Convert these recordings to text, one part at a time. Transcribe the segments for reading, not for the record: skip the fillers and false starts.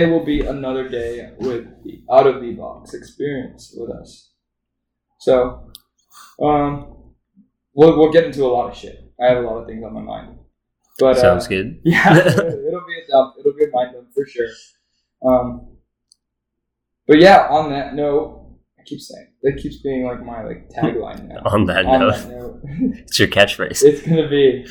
Today will be another day with the Out of the Box experience with us. So, we'll get into a lot of shit. I have a lot of things on my mind. But sounds good. Yeah, it'll be a mind dump for sure. But yeah, on that note, it keeps being like my tagline now. on that note, it's your catchphrase. It's gonna be.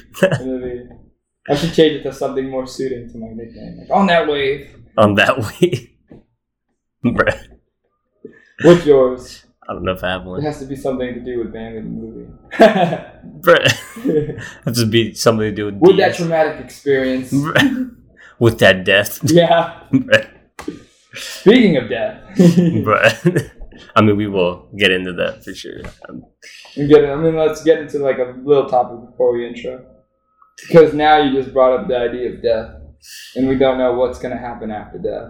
I should change it to something more suiting to my nickname. Like, on that wave. On that wave. Bruh. What's yours? I don't know if I have one. It has to be something to do with Bambi in the movie. Bruh. It has to be something to do with... With that traumatic experience. Bruh. With that death. Yeah. Bruh. Speaking of death. Bruh. I mean, we will get into that for sure. Let's get into a little topic before we intro. Because now you just brought up the idea of death, and we don't know what's going to happen after death,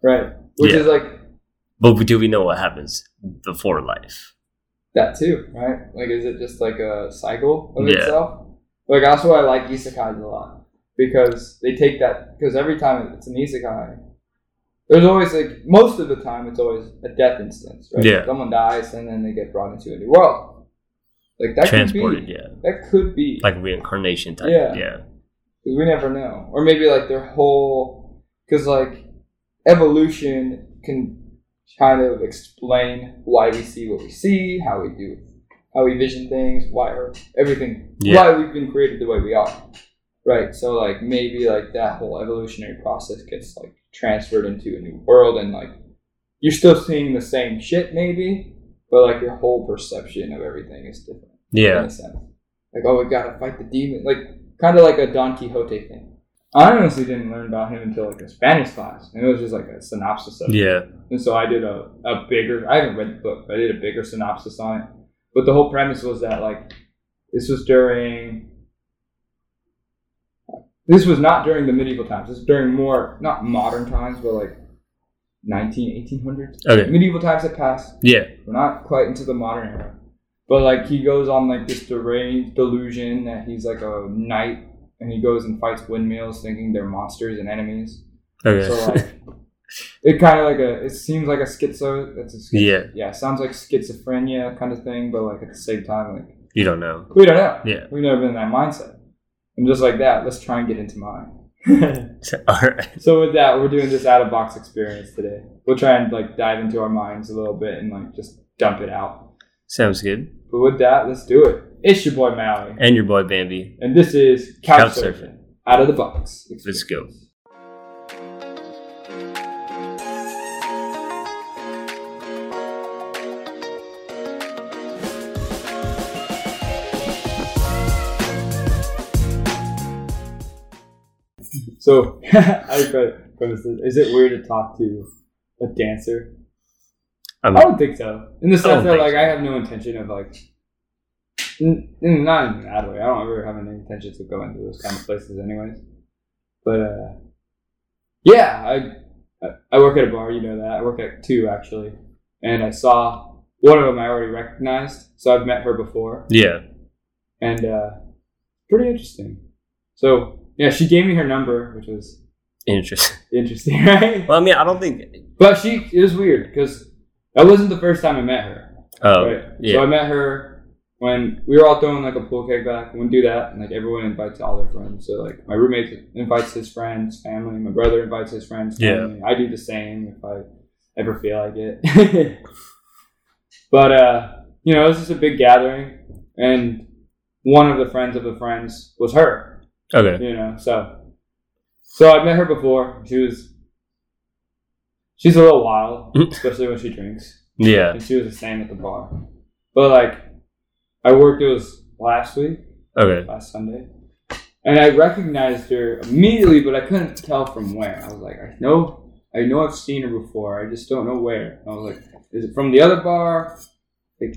right? But do we know what happens before life? That too, right? Is it just a cycle of itself? That's why I like isekais a lot, because they take that, because every time it's an isekai, there's always most of the time it's always a death instance, right? Yeah. Someone dies and then they get brought into a new world. That could be reincarnation type. Yeah. Because we never know, or maybe their whole, because evolution can kind of explain why we see what we see, how we vision things, why we've been created the way we are, right? So maybe that whole evolutionary process gets transferred into a new world, and you're still seeing the same shit maybe, but your whole perception of everything is different. Yeah. In a sense. We gotta fight the demon. Kind of like a Don Quixote thing. I honestly didn't learn about him until a Spanish class. And it was just a synopsis of it. Yeah. And so I did a bigger, I haven't read the book, but I did a bigger synopsis on it. But the whole premise was that this was not during the medieval times. This was during more, not modern times, but 1800s. Okay. Medieval times had passed. Yeah. We're not quite into the modern era. But he goes on this deranged delusion that he's a knight, and he goes and fights windmills thinking they're monsters and enemies. Okay. So it seems like a schizo. Yeah, sounds like schizophrenia kind of thing, but at the same time you don't know. We don't know. Yeah. We've never been in that mindset. And just like that, let's try and get into mine. All right. So with that, we're doing this out of box experience today. We'll try and dive into our minds a little bit and just dump it out. Sounds good. But with that, let's do it. It's your boy Maui. And your boy Bambi. And this is Couch Surfing. Out of the Box experience. Let's go. So, is it weird to talk to a dancer? I don't think so. In the sense that, I have no intention of, not in that way. I don't ever have any intention to go into those kind of places anyways. But, yeah, I work at a bar, you know that. I work at two, actually. And I saw one of them I already recognized, so I've met her before. Yeah. And, pretty interesting. So, yeah, she gave me her number, which was... Interesting, right? Well, I mean, I don't think... But it was weird, because... That wasn't the first time I met her. Oh, right? Yeah. So I met her when we were all throwing a pool keg back. We would do that, and everyone invites all their friends. So my roommate invites his friends, family. My brother invites his friends, family. Yeah. I do the same if I ever feel like it. But it was just a big gathering, and one of the friends was her. Okay. So I met her before. She's a little wild, especially when she drinks. Yeah. And she was the same at the bar. But, I worked, it was last week. Okay. Last Sunday. And I recognized her immediately, but I couldn't tell from where. I was like, I know I've seen her before. I just don't know where. And I was like, is it from the other bar?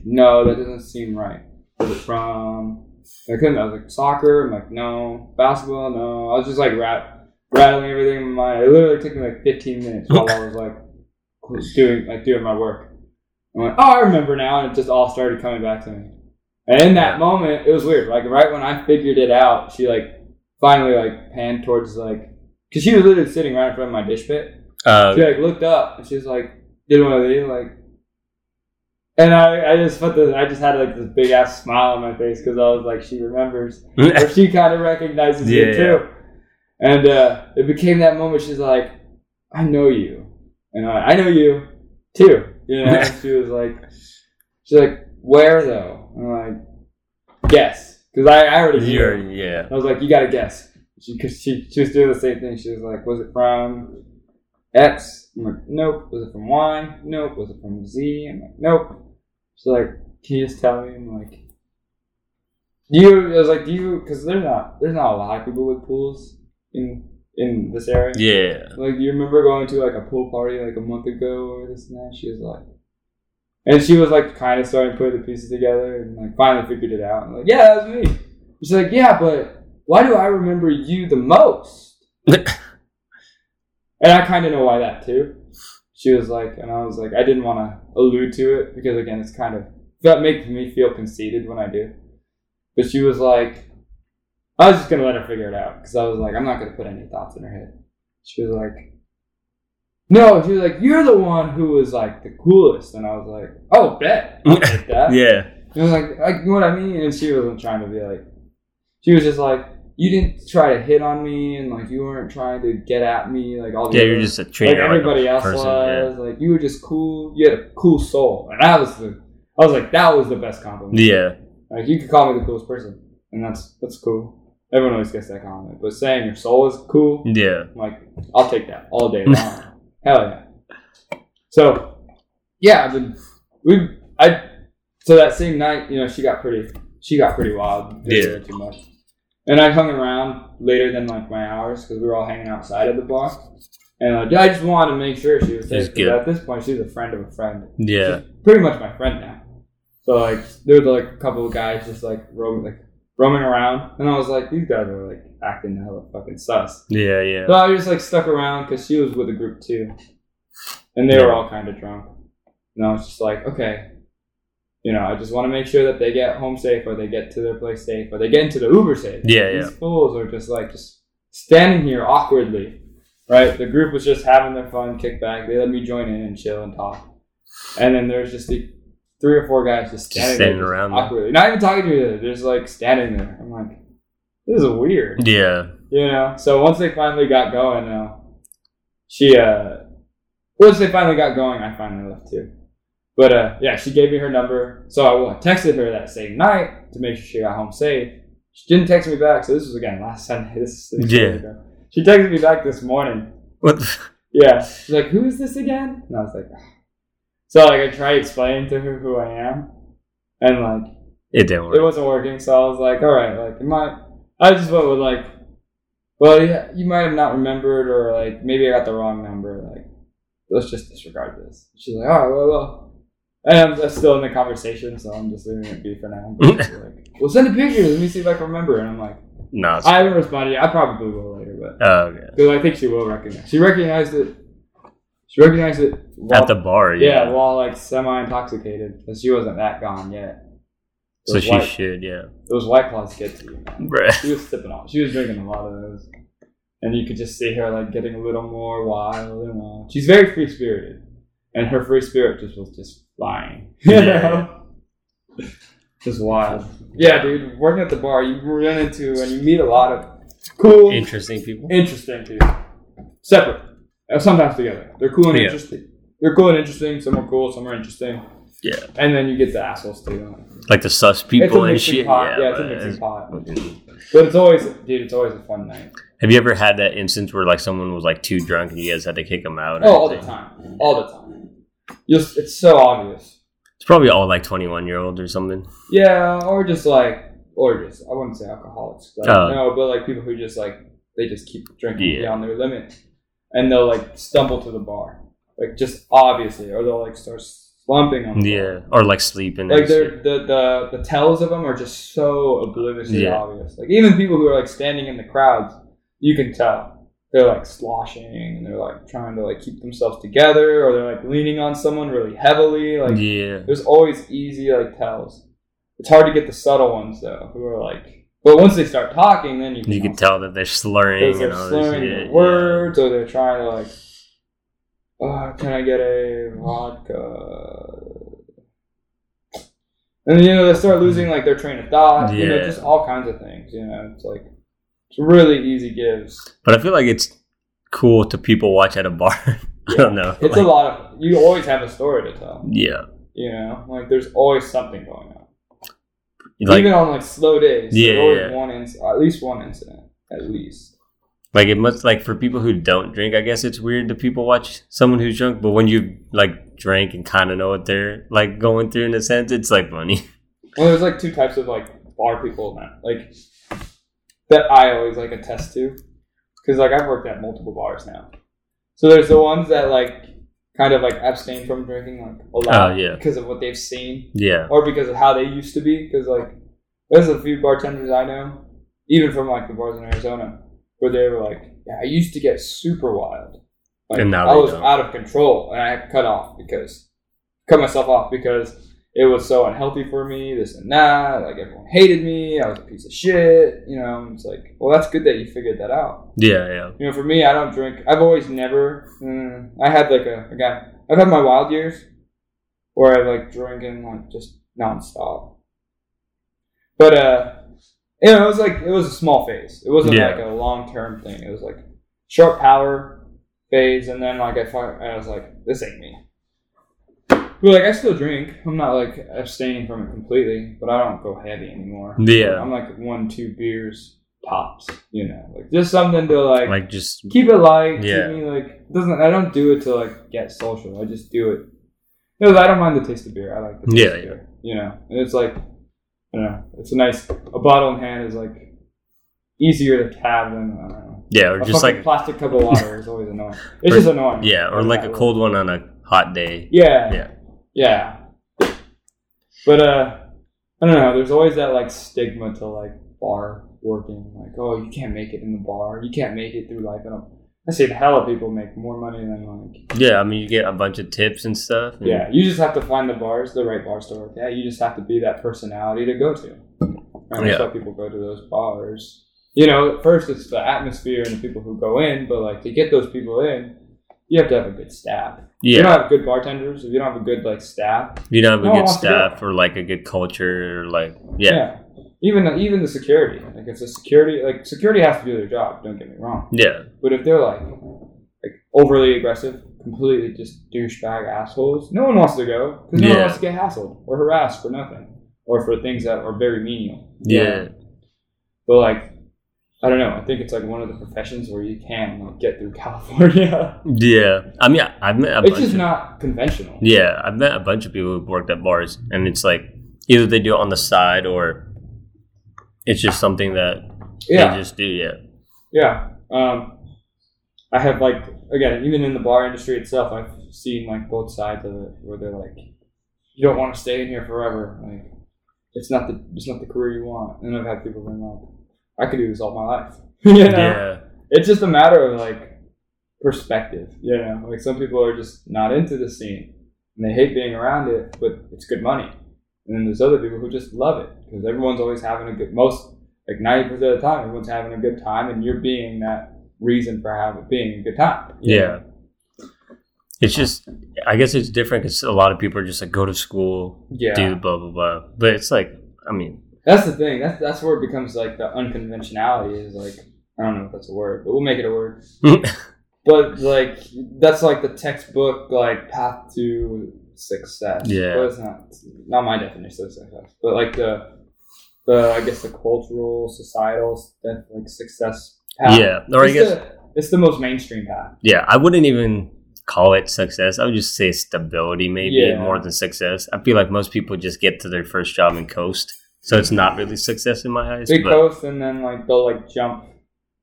No, that doesn't seem right. Is it from... I couldn't. I was like, soccer? I'm like, no. Basketball? No. I was just rattling everything in my mind. It literally took me 15 minutes while I was doing my work. I went, oh, I remember now, and it just all started coming back to me. And in that moment, it was weird. Right when I figured it out, she finally panned towards because she was literally sitting right in front of my dish pit. She like looked up and she's like, did one of these, like, and I just had like this big ass smile on my face because I was like, she remembers, or she kind of recognizes me too. And it became that moment. She's like, I know you, and I know you too. You know, and she's like, where though? And I'm like, guess, because I already knew. Yeah. I was like, you gotta guess. Because she was doing the same thing. She was like, was it from X? I'm like, nope. Was it from Y? Nope. Was it from Z? I'm like, nope. She's like, can you just tell me? I'm like, do you, because there's not a lot of people with pools in this area. Yeah. Like, do you remember going to like a pool party like a month ago or this and that? She was like kind of starting to put the pieces together and like finally figured it out. I'm like, yeah, that was me. She's like, yeah, but why do I remember you the most? And I kind of know why that too. She was like, and I was like, I didn't want to allude to it because again, it's kind of, that makes me feel conceited when I do. But she was like, I was just going to let her figure it out because I was like, I'm not going to put any thoughts in her head. She was like, no, she was like, you're the one who was like the coolest. And I was like, oh, bet. I'll get that. Yeah. And I was like, what I mean? And she wasn't trying to be like, she was just like, you didn't try to hit on me, and like you weren't trying to get at me, like all the you're just a trainer, like everybody else was. Yeah. Like you were just cool. You had a cool soul, and I was like, that was the best compliment. Yeah, like you could call me the coolest person, and that's cool. Everyone always gets that compliment, but saying your soul is cool, yeah, I'm like I'll take that all day long. Hell yeah. So yeah, so that same night, you know, she got pretty wild. Yeah, too much. And I hung around later than like my hours because we were all hanging outside of the bar. And I just wanted to make sure she was safe. Because at this point, she's a friend of a friend. Yeah. She's pretty much my friend now. So like, there were like a couple of guys just like roaming around. And I was like, these guys are like acting hella fucking sus. Yeah, yeah. So I was just like stuck around because she was with a group too. And they were all kind of drunk. And I was just like, okay. You know, I just want to make sure that they get home safe or they get to their place safe or they get into the Uber safe. Yeah, yeah. These fools are just like standing here awkwardly, right? The group was just having their fun, kick back. They let me join in and chill and talk. And then there's just the three or four guys just standing there, around awkwardly. Not even talking to each other. They're just like standing there. I'm like, this is weird. Yeah. You know? So once they finally got going, I finally left too. But yeah, she gave me her number, so I texted her that same night to make sure she got home safe. She didn't text me back, so this was again last Sunday. She texted me back this morning. What? Yeah, she's like, "Who is this again?" And I was like, oh. So like I tried explaining to her who I am, and like it didn't work. It wasn't working, so I was like, "All right, like I just went with like, well, yeah, you might have not remembered, or like maybe I got the wrong number. Like, let's just disregard this." She's like, "All right, well." And I'm still in the conversation, so I'm just leaving it be for now. Like, well, send a picture. Let me see if I can remember. And I'm like, no, I haven't responded yet. I probably will later, but because I think she will recognize. She recognized it. She recognized it at the bar. Yeah, while like semi-intoxicated, because she wasn't that gone yet. So she should, yeah. Those White Claws get to you, man. Right. She was sipping on. She was drinking a lot of those, and you could just see her like getting a little more wild and wild. She's very free-spirited, and her free spirit was just lying, you know? Just wild. Yeah, dude, working at the bar, you run into and you meet a lot of cool, interesting people, separate, sometimes together. They're cool and interesting. They're cool and interesting. Some are cool, some are interesting. Yeah. And then you get the assholes too. Like the sus people and shit. Pot. Yeah, it's a mixing pot. But it's always a fun night. Have you ever had that instance where like someone was like too drunk and you guys had to kick them out? All the time. Just, it's so obvious. It's probably all like 21-year-olds or something. Yeah, or just I wouldn't say alcoholics. No, but like people who just like they just keep drinking beyond their limit, and they'll like stumble to the bar, like just obviously, or they'll like start slumping on. The bar. Or like sleeping. Like the tells of them are just so obliviously obvious. Like even people who are like standing in the crowds, you can tell. They're like sloshing and they're like trying to like keep themselves together, or they're like leaning on someone really heavily. Like, there's always easy like tells. It's hard to get the subtle ones though, who are like, but once they start talking, then you can tell that they're slurring words, or they're trying to like Can I get a vodka? And, you know, they start losing, like, their train of thought. Yeah. You know, just all kinds of things, you know. It's, like, it's really easy gives. But I feel like it's cool to people watch at a bar. I don't know. It's like, a lot of... You always have a story to tell. Yeah. You know? Like, there's always something going on. Like, even on, like, slow days. Yeah, there's always one at least one incident. At least. Like, it must... Like, for people who don't drink, I guess it's weird to people watch someone who's drunk. But when you, like... drink and kind of know what they're like going through in a sense, it's like funny. Well, there's like two types of like bar people now, like that I always like attest to, because like I've worked at multiple bars now. So there's the ones that like kind of like abstain from drinking like a lot because of what they've seen, or because of how they used to be. Because like there's a few bartenders I know, even from like the bars in Arizona, where they were like, yeah, I used to get super wild. Like, and now I was out of control, and I had to cut myself off because it was so unhealthy for me, this and that. Like, everyone hated me. I was a piece of shit. You know, it's like, well, that's good that you figured that out. Yeah, yeah. You know, for me, I don't drink. I've always never, I had like I've had my wild years where I like drinking like just nonstop. But, you know, it was a small phase. It wasn't like a long-term thing. It was like short power. And then like I was like, this ain't me. But like I still drink. I'm not like abstaining from it completely, but I don't go heavy anymore. Yeah, I'm like 1-2 beers tops. You know, like just something to like just keep it light. Yeah, keep me, like I don't do it to like get social. I just do it because I don't mind the taste of beer. I like the taste of beer. You know, and it's like you know, it's a bottle in hand is like easier to have than I don't know. Yeah, or just like a plastic cup of water is always annoying. It's just annoying. Yeah, or like a cold one on a hot day. Yeah. Yeah. Yeah. But I don't know, there's always that like stigma to like bar working, like, oh, you can't make it in the bar, you can't make it through life. I see the hell of people make more money than like I mean you get a bunch of tips and stuff. And yeah, you just have to find the right bars to work at. You just have to be that personality to go to. And that's why people go to those bars. You know, at first it's the atmosphere and the people who go in, but like to get those people in, you have to have a good staff. Yeah. If you don't have good bartenders, if you don't have a good like staff, you don't have a good staff or like a good culture or like Even the security. Like it's a security security has to do their job, don't get me wrong. Yeah. But if they're like overly aggressive, completely just douchebag assholes, no one wants to go because no one wants to get hassled or harassed for nothing or for things that are very menial. Yeah. But like I don't know. I think it's like one of the professions where you can like get through California. Yeah. I mean, I've met a bunch. It's just not conventional. Yeah. I've met a bunch of people who've worked at bars and it's like either they do it on the side or it's just something that they just do. Yeah. Yeah. I have like, again, even in the bar industry itself, I've seen like both sides of it where they're like, you don't want to stay in here forever. Like it's not the career you want. And I've had people been like, I could do this all my life. You know? Yeah. It's just a matter of like perspective. You know, like some people are just not into the scene and they hate being around it, but it's good money. And then there's other people who just love it because everyone's always having a good, most like 90% of the time, everyone's having a good time and you're being that reason for being a good time. Yeah. Know? It's just, I guess it's different because a lot of people are just like go to school, do blah, blah, blah. But it's like, I mean, that's the thing. That's where it becomes like the unconventionality is like, I don't know if that's a word, but we'll make it a word. But like, that's like the textbook, like path to success. Yeah. But it's not my definition of success, but like the I guess the cultural, societal, like success path. Yeah. Or it's the most mainstream path. Yeah. I wouldn't even call it success. I would just say stability maybe more than success. I feel like most people just get to their first job and coast. So it's not really success in my eyes. They coast and then like they'll like jump.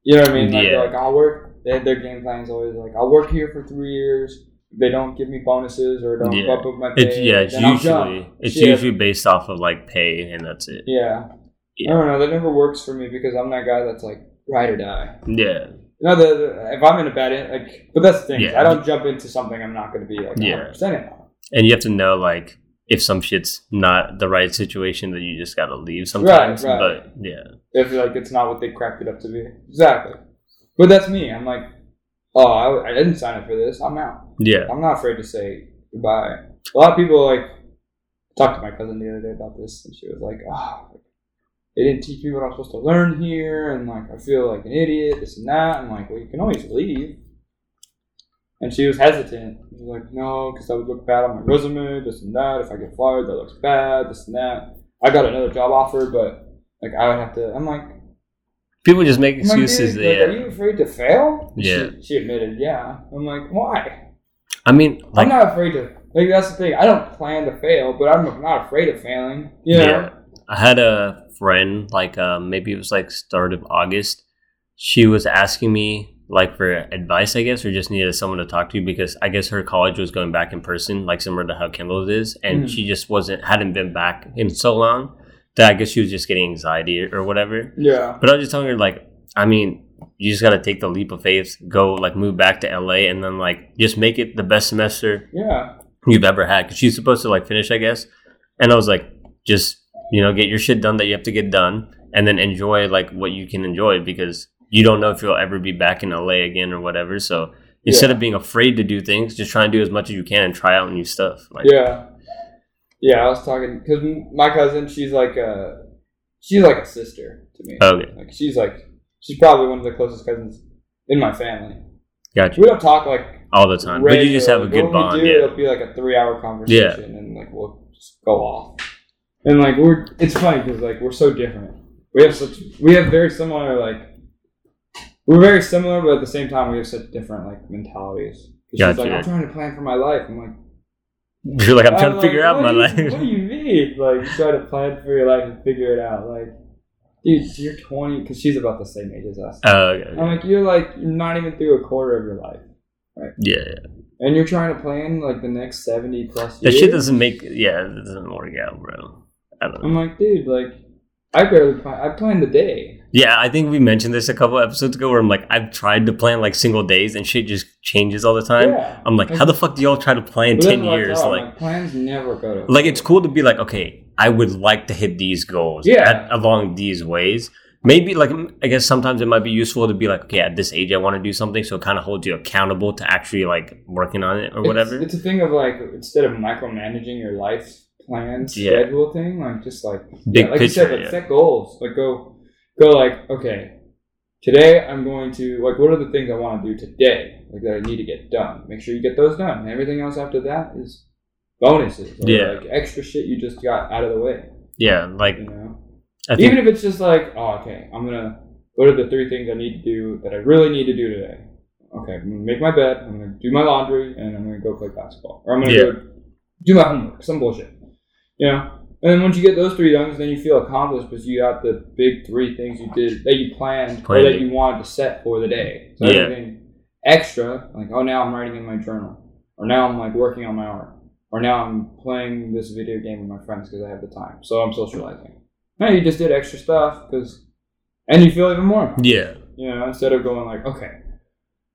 You know what I mean? Like, they're like, I'll work. Their game plan is always like, I'll work here for 3 years. They don't give me bonuses or don't bump up my pay. It's usually based off of like pay and that's it. Yeah. I don't know. That never works for me because I'm that guy that's like ride or die. Yeah. No, if I'm in a bad like, but that's the thing. Yeah. I don't jump into something I'm not going to be like 100% in. And you have to know like. If some shit's not the right situation, then you just gotta leave sometimes. Right. But if like it's not what they cracked it up to be, exactly. But that's me. I'm like, oh, I didn't sign up for this, I'm out. Yeah. I'm not afraid to say goodbye. A lot of people, like, talked to my cousin the other day about this, and she was like, oh, they didn't teach me what I'm supposed to learn here, and, like, I feel like an idiot, this and that. I'm like, well, you can always leave. And she was hesitant. She was like, no, because I would look bad on my resume, this and that. If I get fired, that looks bad, this and that. I got another job offer, but, like, I would have to, I'm like. People just make excuses. Like, yeah. Are you afraid to fail? Yeah. She admitted, yeah. I'm like, why? I mean, like, I'm not afraid to, like, that's the thing. I don't plan to fail, but I'm not afraid of failing. You know? Yeah. I had a friend, like, maybe it was, like, start of August. She was asking me, like, for advice, I guess, or just needed someone to talk to, because I guess her college was going back in person, like, similar to how Kendall's is, and she just hadn't been back in so long that I guess she was just getting anxiety or whatever. Yeah. But I was just telling her, like, I mean, you just got to take the leap of faith, go, like, move back to LA, and then, like, just make it the best semester you've ever had, because she's supposed to, like, finish, I guess. And I was like, just, you know, get your shit done that you have to get done, and then enjoy, like, what you can enjoy, because you don't know if you'll ever be back in LA again or whatever. So instead of being afraid to do things, just try and do as much as you can and try out new stuff. Like, yeah, I was talking, because my cousin, she's like a sister to me. Okay. Like, she's probably one of the closest cousins in my family. Gotcha. We don't talk, like, all the time, but you just have a good bond. When we do, it'll be like a 3-hour conversation, and, like, we'll just go off. And, like, it's funny because, like, we're so different. We have very similar, like, we're very similar, but at the same time, we have such different, like, mentalities. Gotcha. She's like, I'm trying to plan for my life. I'm like... You're like, I'm trying to figure out my life. What do you mean? Like, you try to plan for your life and figure it out. Like, dude, you're 20... Because she's about the same age as us. Oh, okay. I'm like, you're not even through a quarter of your life. Right? Yeah. And you're trying to plan, like, the next 70-plus years? That shit doesn't make... Yeah, it doesn't work out, bro. I don't know. I'm like, dude, like... I plan the day. Yeah, I think we mentioned this a couple episodes ago where I'm like, I've tried to plan, like, single days and shit just changes all the time. Yeah. I'm like, how the fuck do y'all try to plan 10 years? Like, plans never go to... Like, it's cool to be like, okay, I would like to hit these goals along these ways. Maybe, like, I guess sometimes it might be useful to be like, okay, at this age I want to do something, so it kind of holds you accountable to actually, like, working on it or whatever. It's a thing of, like, instead of micromanaging your life... plans, schedule thing, like, just like big like picture, you said, like, set goals, like go like, okay, today I'm going to, like, what are the things I want to do today, like, that I need to get done. Make sure you get those done, and everything else after that is bonuses or like extra shit you just got out of the way. Yeah, like, you know, even if it's just like, oh, okay, what are the 3 things I need to do that I really need to do today? Okay, I'm gonna make my bed, I'm gonna do my laundry, and I'm gonna go play basketball, or I'm gonna go do my homework, some bullshit. Yeah, and then once you get those 3 done, then you feel accomplished because you got the big 3 things you did that you planned or that you wanted to set for the day. So everything extra, like, oh, now I'm writing in my journal, or now I'm, like, working on my art, or now I'm playing this video game with my friends because I have the time, so I'm socializing. No, you just did extra stuff and you feel even more. Yeah. You know, instead of going like, okay,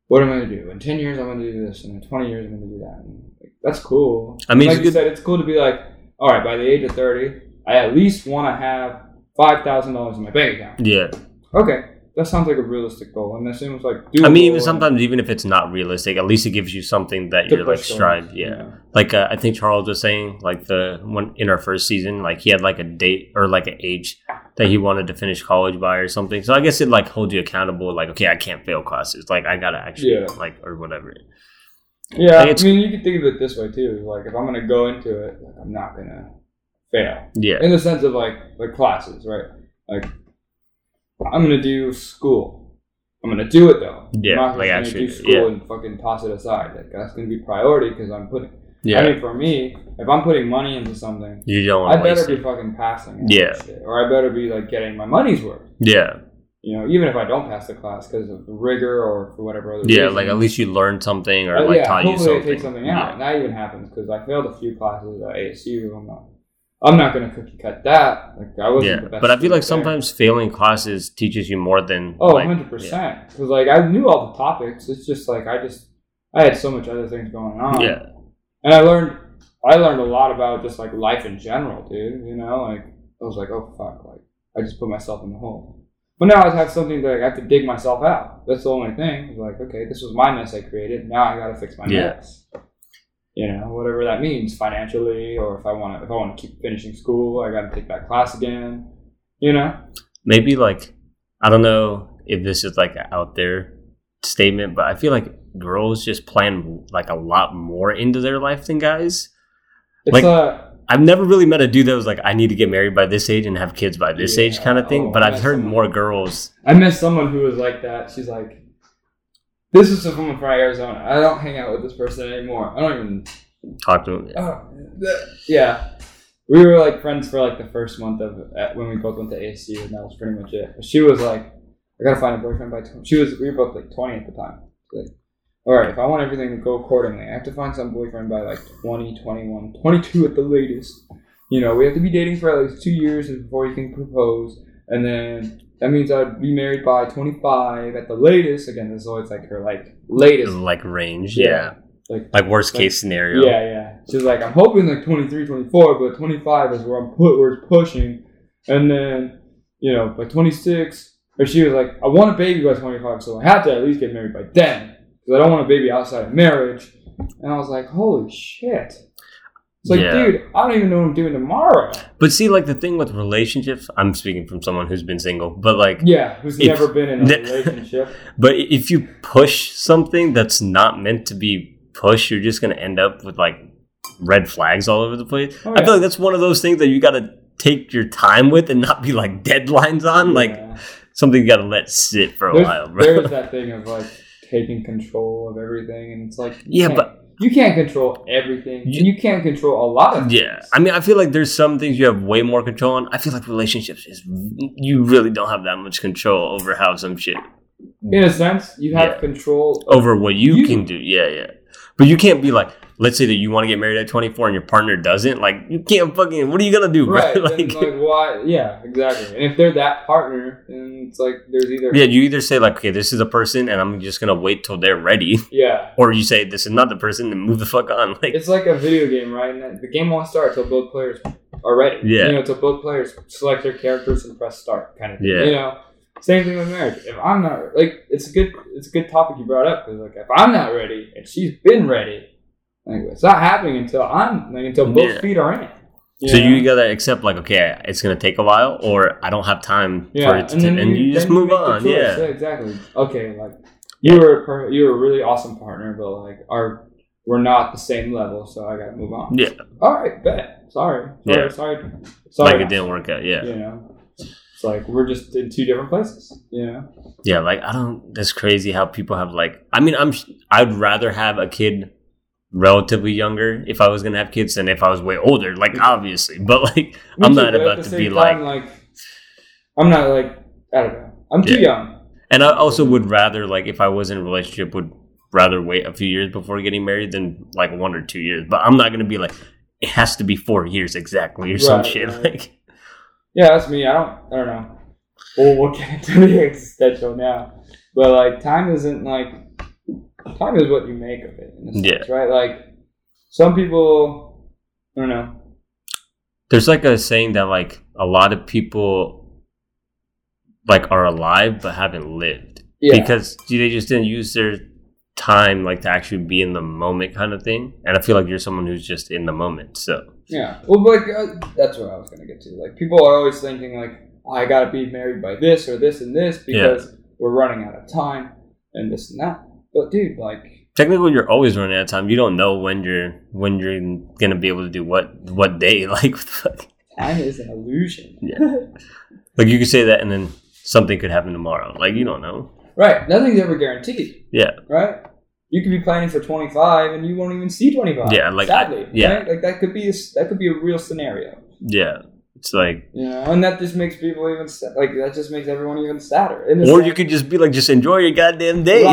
what am I going to do? In 10 years, I'm going to do this, and in 20 years, I'm going to do that. And, like, that's cool. I mean, like you said, it's cool to be like, all right, by the age of 30, I at least want to have $5,000 in my bank account. Yeah. Okay. That sounds like a realistic goal. And that seems like doable. I mean, even sometimes, even if it's not realistic, at least it gives you something that you're, like, strive. Yeah. Like, I think Charles was saying, like, the one in our first season, like, he had, like, a date or, like, an age that he wanted to finish college by or something. So I guess it, like, holds you accountable. Like, okay, I can't fail classes. Like, I got to actually, like, or whatever. Yeah, I mean, you can think of it this way, too. Like, if I'm going to go into it, like, I'm not going to fail. Yeah. In the sense of, like classes, right? Like, I'm going to do school. I'm going to do it, though. Yeah, I'm not going to do school and fucking toss it aside. Like, that's going to be priority because I'm putting... Yeah. I mean, for me, if I'm putting money into something, I better be fucking passing it. Yeah. Or I better be, like, getting my money's worth. Yeah. You know, even if I don't pass the class because of rigor or for whatever other reason. Yeah, like, at least you learned something or, like, taught you something. Hopefully I take something out. And that even happens because I failed a few classes at ASU. I'm not going to cookie cut that. Like, I wasn't the best. But I feel like sometimes failing classes teaches you more than... Oh, like, 100%. Because, like, I knew all the topics. It's just, like, I had so much other things going on. Yeah. And I learned a lot about just, like, life in general, dude. You know, like, I was like, oh, fuck. Like, I just put myself in the hole. But now I have something that I have to dig myself out. That's the only thing. Like, okay, this was my mess I created. Now I got to fix my mess. You know, whatever that means financially, or if I want to keep finishing school, I got to take that class again. You know, maybe like, I don't know if this is like an out there statement, but I feel like girls just plan like a lot more into their life than guys. It's like, I've never really met a dude that was like, I need to get married by this age and have kids by this age kind of thing. But I've heard more girls. I met someone who was like that. She's like, this is a woman from Arizona. I don't hang out with this person anymore. I don't even talk to him. Yeah. We were like friends for like the first month when we both went to ASU, and that was pretty much it. But she was like, I got to find a boyfriend by 20. We were both like 20 at the time. Like, all right, if I want everything to go accordingly, I have to find some boyfriend by like 20, 21, 22 at the latest. You know, we have to be dating for at least 2 years before you can propose. And then that means I'd be married by 25 at the latest. Again, this is always like her like latest. Like range, yeah. Like worst case scenario. Yeah. She's like, I'm hoping like 23, 24, but 25 is where it's pushing. And then, you know, by 26, or she was like, I want a baby by 25, so I have to at least get married by then. Because I don't want a baby outside of marriage. And I was like, holy shit. It's like, dude, I don't even know what I'm doing tomorrow. But see, like, the thing with relationships, I'm speaking from someone who's been single, but like... Yeah, who's never been in a relationship. But if you push something that's not meant to be pushed, you're just going to end up with like red flags all over the place. Oh, yeah. I feel like that's one of those things that you got to take your time with and not be like deadlines on. Yeah. Like, something you got to let sit for a while, bro. There's that thing of like... taking control of everything, and it's like but you can't control everything, and you can't control a lot of things. I mean, I feel like there's some things you have way more control on. I feel like relationships is you really don't have that much control over how some shit. In a sense, you have control over what you can do. But you can't be like, let's say that you want to get married at 24 and your partner doesn't. Like, you can't fucking. What are you gonna do, bro? Right? Like, why? Yeah, exactly. And if they're that partner, then it's like there's either. Yeah, you either say like, okay, this is the person, and I'm just gonna wait till they're ready. Yeah. Or you say this is not the person, and move the fuck on. Like, it's like a video game, right? And the game won't start till both players are ready. Yeah. You know, till both players select their characters and press start, kind of thing. Yeah. You know, same thing with marriage. If I'm not like, it's a good topic you brought up, because like, if I'm not ready and she's been ready. Like, it's not happening until both feet are in it. So you gotta accept, like, okay, it's gonna take a while, or I don't have time for it to. And you just move on. Yeah, exactly. Okay, like you were a really awesome partner, but like we're not the same level, so I gotta move on. Yeah. All right, bet. Sorry. Like, it didn't work out. Yeah. You know, it's like we're just in two different places. You know. Yeah, like that's crazy how people have like. I mean, I'd rather have a kid. Relatively younger, if I was gonna have kids, than if I was way older, like obviously. But like, I don't know. I'm too young. And I also would rather, like, if I was in a relationship, would rather wait a few years before getting married than like 1 or 2 years. But I'm not gonna be like, it has to be 4 years exactly or some shit. Right. Like, yeah, that's me. I don't know. We'll get into the existential now, but like, time isn't like. Time is what you make of it, in a sense, right? Like, some people, I don't know. There's like a saying that like a lot of people like are alive but haven't lived because they just didn't use their time like to actually be in the moment, kind of thing. And I feel like you're someone who's just in the moment, so yeah. Well, like that's what I was gonna get to. Like, people are always thinking like, oh, I gotta be married by this or this and this because we're running out of time and this and that. But dude, like, technically, you're always running out of time. You don't know when you're gonna be able to do what day. Like, what the fuck? Time is an illusion. Like, you could say that, and then something could happen tomorrow. Like, you don't know. Right. Nothing's ever guaranteed. Yeah. Right. You could be planning for 25, and you won't even see 25. Yeah. Like, sadly. Right? Like, that could be a real scenario. Yeah. It's like, you know, and that just makes people even everyone even sadder. Or you could just be like, just enjoy your goddamn day.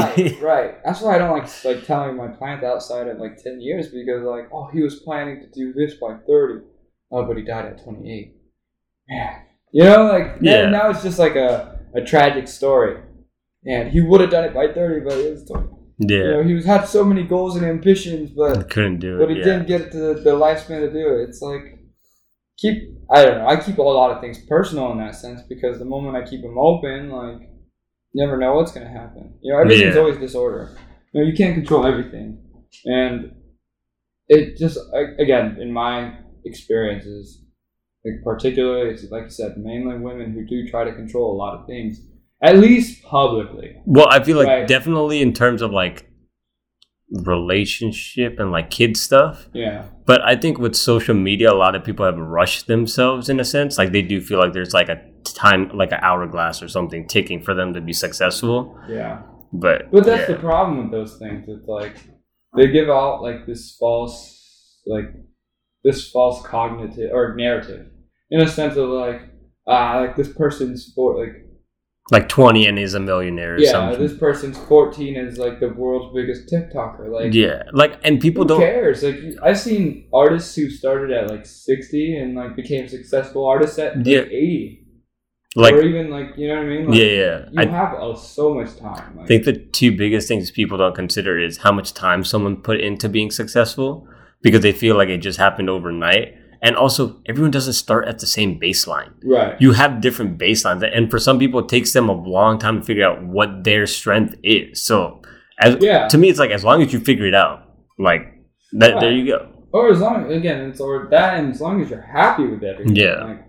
Right. That's why I don't like telling my plans outside at like 10 years, because like, oh, he was planning to do this by 30, oh, but he died at 28. Yeah, you know, like now it's just like a tragic story. And he would have done it by 30, but it was 20. Yeah, you know, had so many goals and ambitions, but couldn't do it. But he didn't get the lifespan to do it. It's like. I keep a lot of things personal in that sense, because the moment I keep them open, like, you never know what's going to happen. You know, everything's always disorder. You know, you can't control everything. And it just, again, in my experiences, like particularly, it's like you said, mainly women who do try to control a lot of things, at least publicly. Well, I feel like definitely in terms of like relationship and like kid stuff. Yeah. But I think with social media, a lot of people have rushed themselves in a sense. Like they do feel like there's like a time, like an hourglass or something ticking for them to be successful. Yeah. But that's the problem with those things. It's like they give out like this false cognitive or narrative in a sense of like, like this person's like 20 and is a millionaire or something. This person's 14 is like the world's biggest TikToker. And people don't care. Like I've seen artists who started at like 60 and like became successful artists at like 80. Like, or even like, you know what I mean? Like, you have so much time. Like, I think the two biggest things people don't consider is how much time someone put into being successful, because they feel like it just happened overnight. And also, everyone doesn't start at the same baseline. Right. You have different baselines. And for some people, it takes them a long time to figure out what their strength is. So to me, it's like, as long as you figure it out, like, that, there you go. Or as long, again, it's or that, and as long as you're happy with everything. Yeah. Like,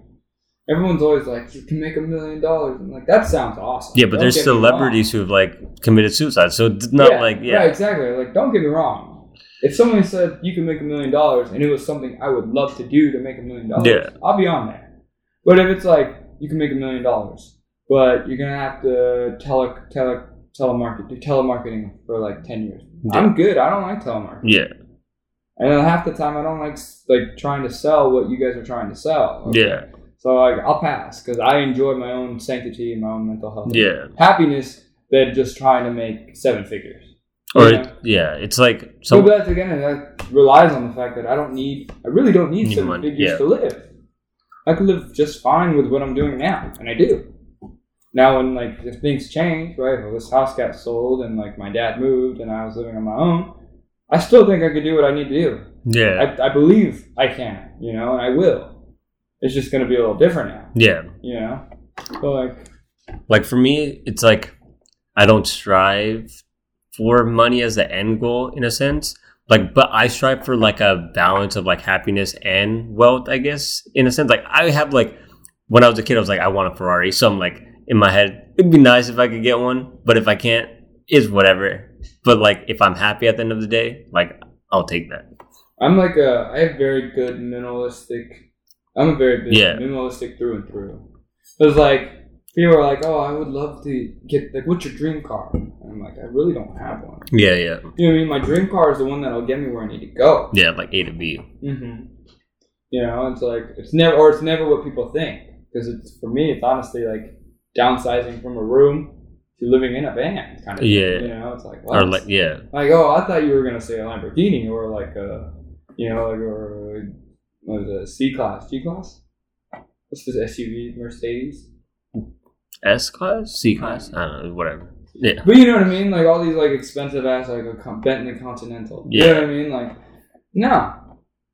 everyone's always like, you can make $1 million. I'm like, that sounds awesome. Yeah, but there's celebrities who've like committed suicide. So it's not Yeah, exactly. Like, don't get me wrong. If someone said you can make $1 million and it was something I would love to do to make $1 million, I'll be on that. But if it's like, you can make $1 million, but you're going to have to do telemarketing for like 10 years. Yeah. I'm good. I don't like telemarketing. Yeah. And then half the time I don't like trying to sell what you guys are trying to sell. Okay? Yeah. So like, I'll pass, because I enjoy my own sanctity and my own mental health. Yeah. Happiness than just trying to make seven figures. Or it's like some. But that's, again, that relies on the fact that I really don't need seven figures to live. I could live just fine with what I'm doing now, and I do. Now, when like if things change, right? Well, this house got sold, and like my dad moved, and I was living on my own. I still think I could do what I need to do. Yeah. I believe I can, you know, and I will. It's just going to be a little different now. Yeah. You know? So like for me, it's like I don't strive for money as the end goal in a sense. Like, but I strive for like a balance of like happiness and wealth, I guess, in a sense. Like I have like, when I was a kid, I was like, I want a Ferrari. So I'm like, in my head, it'd be nice if I could get one. But if I can't, it's whatever. But like, if I'm happy at the end of the day, like I'll take that. I'm a very minimalistic through and through. Because like, people are like, oh, I would love to get, like, what's your dream car? And I'm like, I really don't have one. Yeah, yeah. You know what I mean? My dream car is the one that'll get me where I need to go. Yeah, like A to B. Mm-hmm. You know, it's like, it's never what people think. Because it's, for me, it's honestly like downsizing from a room to living in a van kind of thing. You know, it's like, wow. Or like, yeah. Like, oh, I thought you were going to say a Lamborghini or like a, you know, like, or... What was it? C-Class? G-Class? What's this SUV? Mercedes? S-Class? C-Class? I don't know. Whatever. Yeah. But you know what I mean? Like all these like expensive ass like a Bentley Continental. Yeah. You know what I mean? Like, no.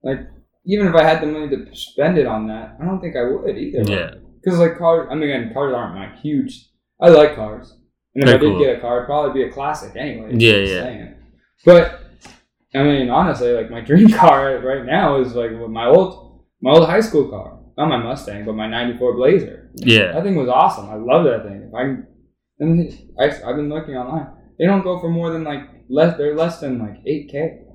Like even if I had the money to spend it on that, I don't think I would either. Yeah. Because like cars, I mean again, cars aren't like huge. I like cars. And if I did get a car, it'd probably be a classic anyway. Yeah. But I mean, honestly, like my dream car right now is like my old high school car. Not my Mustang, but my 94 Blazer. Yeah. That thing was awesome. I love that thing. I've been looking online. They don't go for more than like less than like $8,000.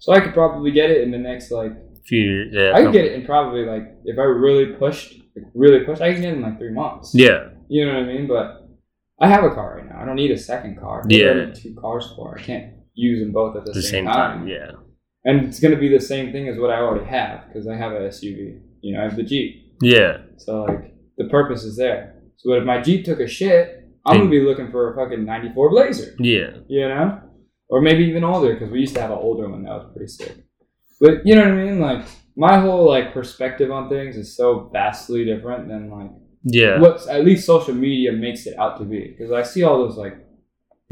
So I could probably get it in the next like few years. Yeah. I could get it in probably like if I really pushed, I could get it in like 3 months. Yeah. You know what I mean? But I have a car right now. I don't need a second car. Yeah. I don't need two cars for. I can't use them both at the same time. Yeah, and it's going to be the same thing as what I already have, because I have an SUV. You know, I have the Jeep. Yeah. So like the purpose is there. So but if my Jeep took a shit, I'm going to be looking for a fucking 94 Blazer. Yeah. You know, or maybe even older, because we used to have an older one that was pretty sick. But you know what I mean? Like my whole like perspective on things is so vastly different than like what at least social media makes it out to be. Because I see all those like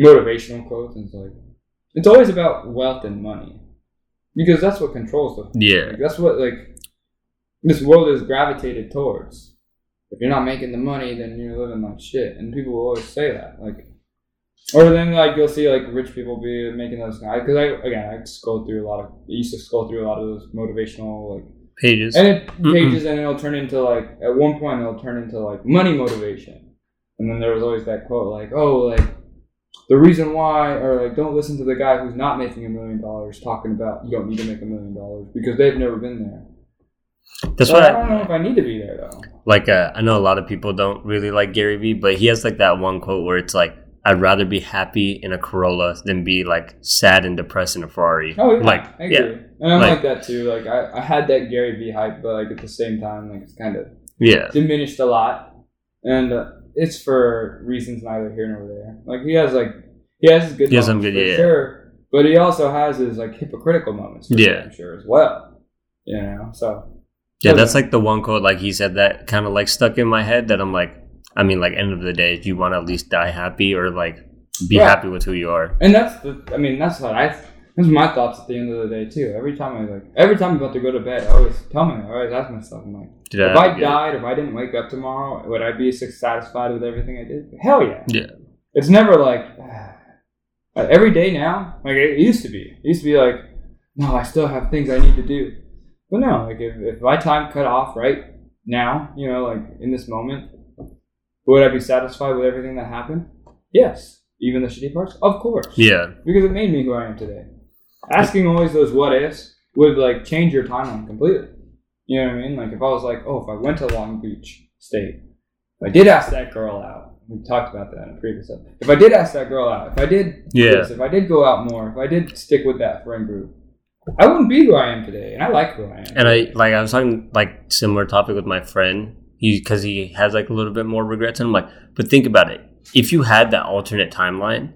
motivational quotes and it's like. It's always about wealth and money, because that's what controls the. Yeah. Like, that's what like this world is gravitated towards. If you're not making the money, then you're living like shit. And people will always say that. Like, or then like you'll see like rich people be making those, because I scroll through a lot of, I used to scroll through a lot of those motivational like pages and and it'll turn into like, at one point it'll turn into like money motivation. And then there was always that quote like, oh, like the reason why, or like, don't listen to the guy who's not making $1 million talking about you don't need to make $1 million because they've never been there. That's well, I don't know if I need to be there though. Like I know a lot of people don't really like Gary Vee, but he has like that one quote where it's like, I'd rather be happy in a Corolla than be like sad and depressed in a Ferrari. Oh yeah, like, I agree. Yeah. And I'm like that too. Like I had that Gary Vee hype, but like at the same time, like it's kind of diminished a lot, and it's for reasons neither here nor there. Like he has his good moments for sure, but he also has his like hypocritical moments for sure as well. You know, so that's like the one quote like he said that kind of like stuck in my head that I'm like. I mean, like, end of the day, do you want to at least die happy or, like, be happy with who you are? And that's my thoughts at the end of the day, too. Every time I'm about to go to bed, I always ask myself, I'm like, if I didn't wake up tomorrow, would I be satisfied with everything I did? Hell yeah. Yeah. It's never like, every day now, like, it used to be. It used to be like, no, I still have things I need to do. But no, like, if my time cut off right now, you know, like, in this moment, would I be satisfied with everything that happened? Yes. Even the shitty parts? Of course. Yeah. Because it made me who I am today. Asking always those what ifs would like change your timeline completely. You know what I mean? Like if I was like, oh, if I went to Long Beach State, if I did ask that girl out, we talked about that in a previous episode. If I did ask that girl out, if I did this, if I did go out more, if I did stick with that friend group, I wouldn't be who I am today. And I like who I am. And I was talking like similar topic with my friend. Because he has like a little bit more regrets, and I'm like, but think about it. If you had that alternate timeline,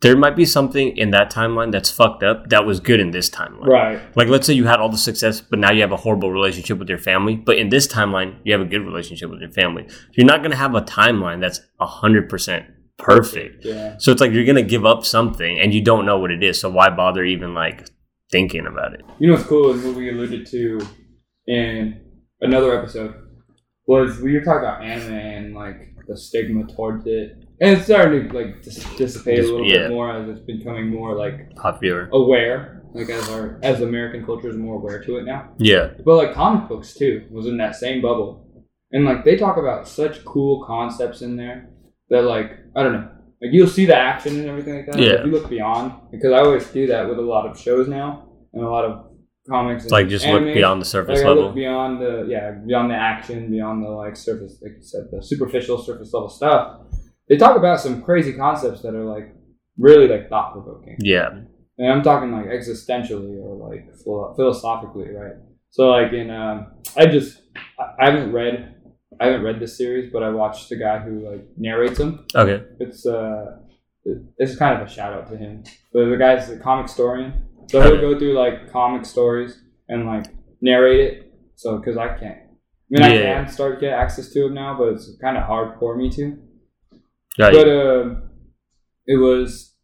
there might be something in that timeline that's fucked up that was good in this timeline. Right. Like, let's say you had all the success, but now you have a horrible relationship with your family. But in this timeline, you have a good relationship with your family. You're not going to have a timeline that's 100% perfect. Yeah. So it's like you're going to give up something, and you don't know what it is. So why bother even like thinking about it? You know what's cool is what we alluded to in another episode. Was we were talking about anime and like the stigma towards it, and it's starting to like dissipate a little bit more as it's becoming more like popular, aware, like as American culture is more aware to it now. Yeah, but like comic books too was in that same bubble, and like they talk about such cool concepts in there that like I don't know, like you'll see the action and everything like that. Yeah, if you look beyond, because I always do that with a lot of shows now and a lot of. Comics and like just anime. Look beyond the surface like level. I look beyond the beyond the action, beyond the like surface, like you said, the superficial surface level stuff. They talk about some crazy concepts that are like really like thought provoking. Yeah, and I'm talking like existentially or like philosophically, right? So like in I haven't read this series, but I watched the guy who like narrates them. Okay, it's kind of a shout out to him, but the guy's a comic historian. So he'll go through like comic stories and like narrate it. So because I can start to get access to them now, but it's kind of hard for me to. Got but it was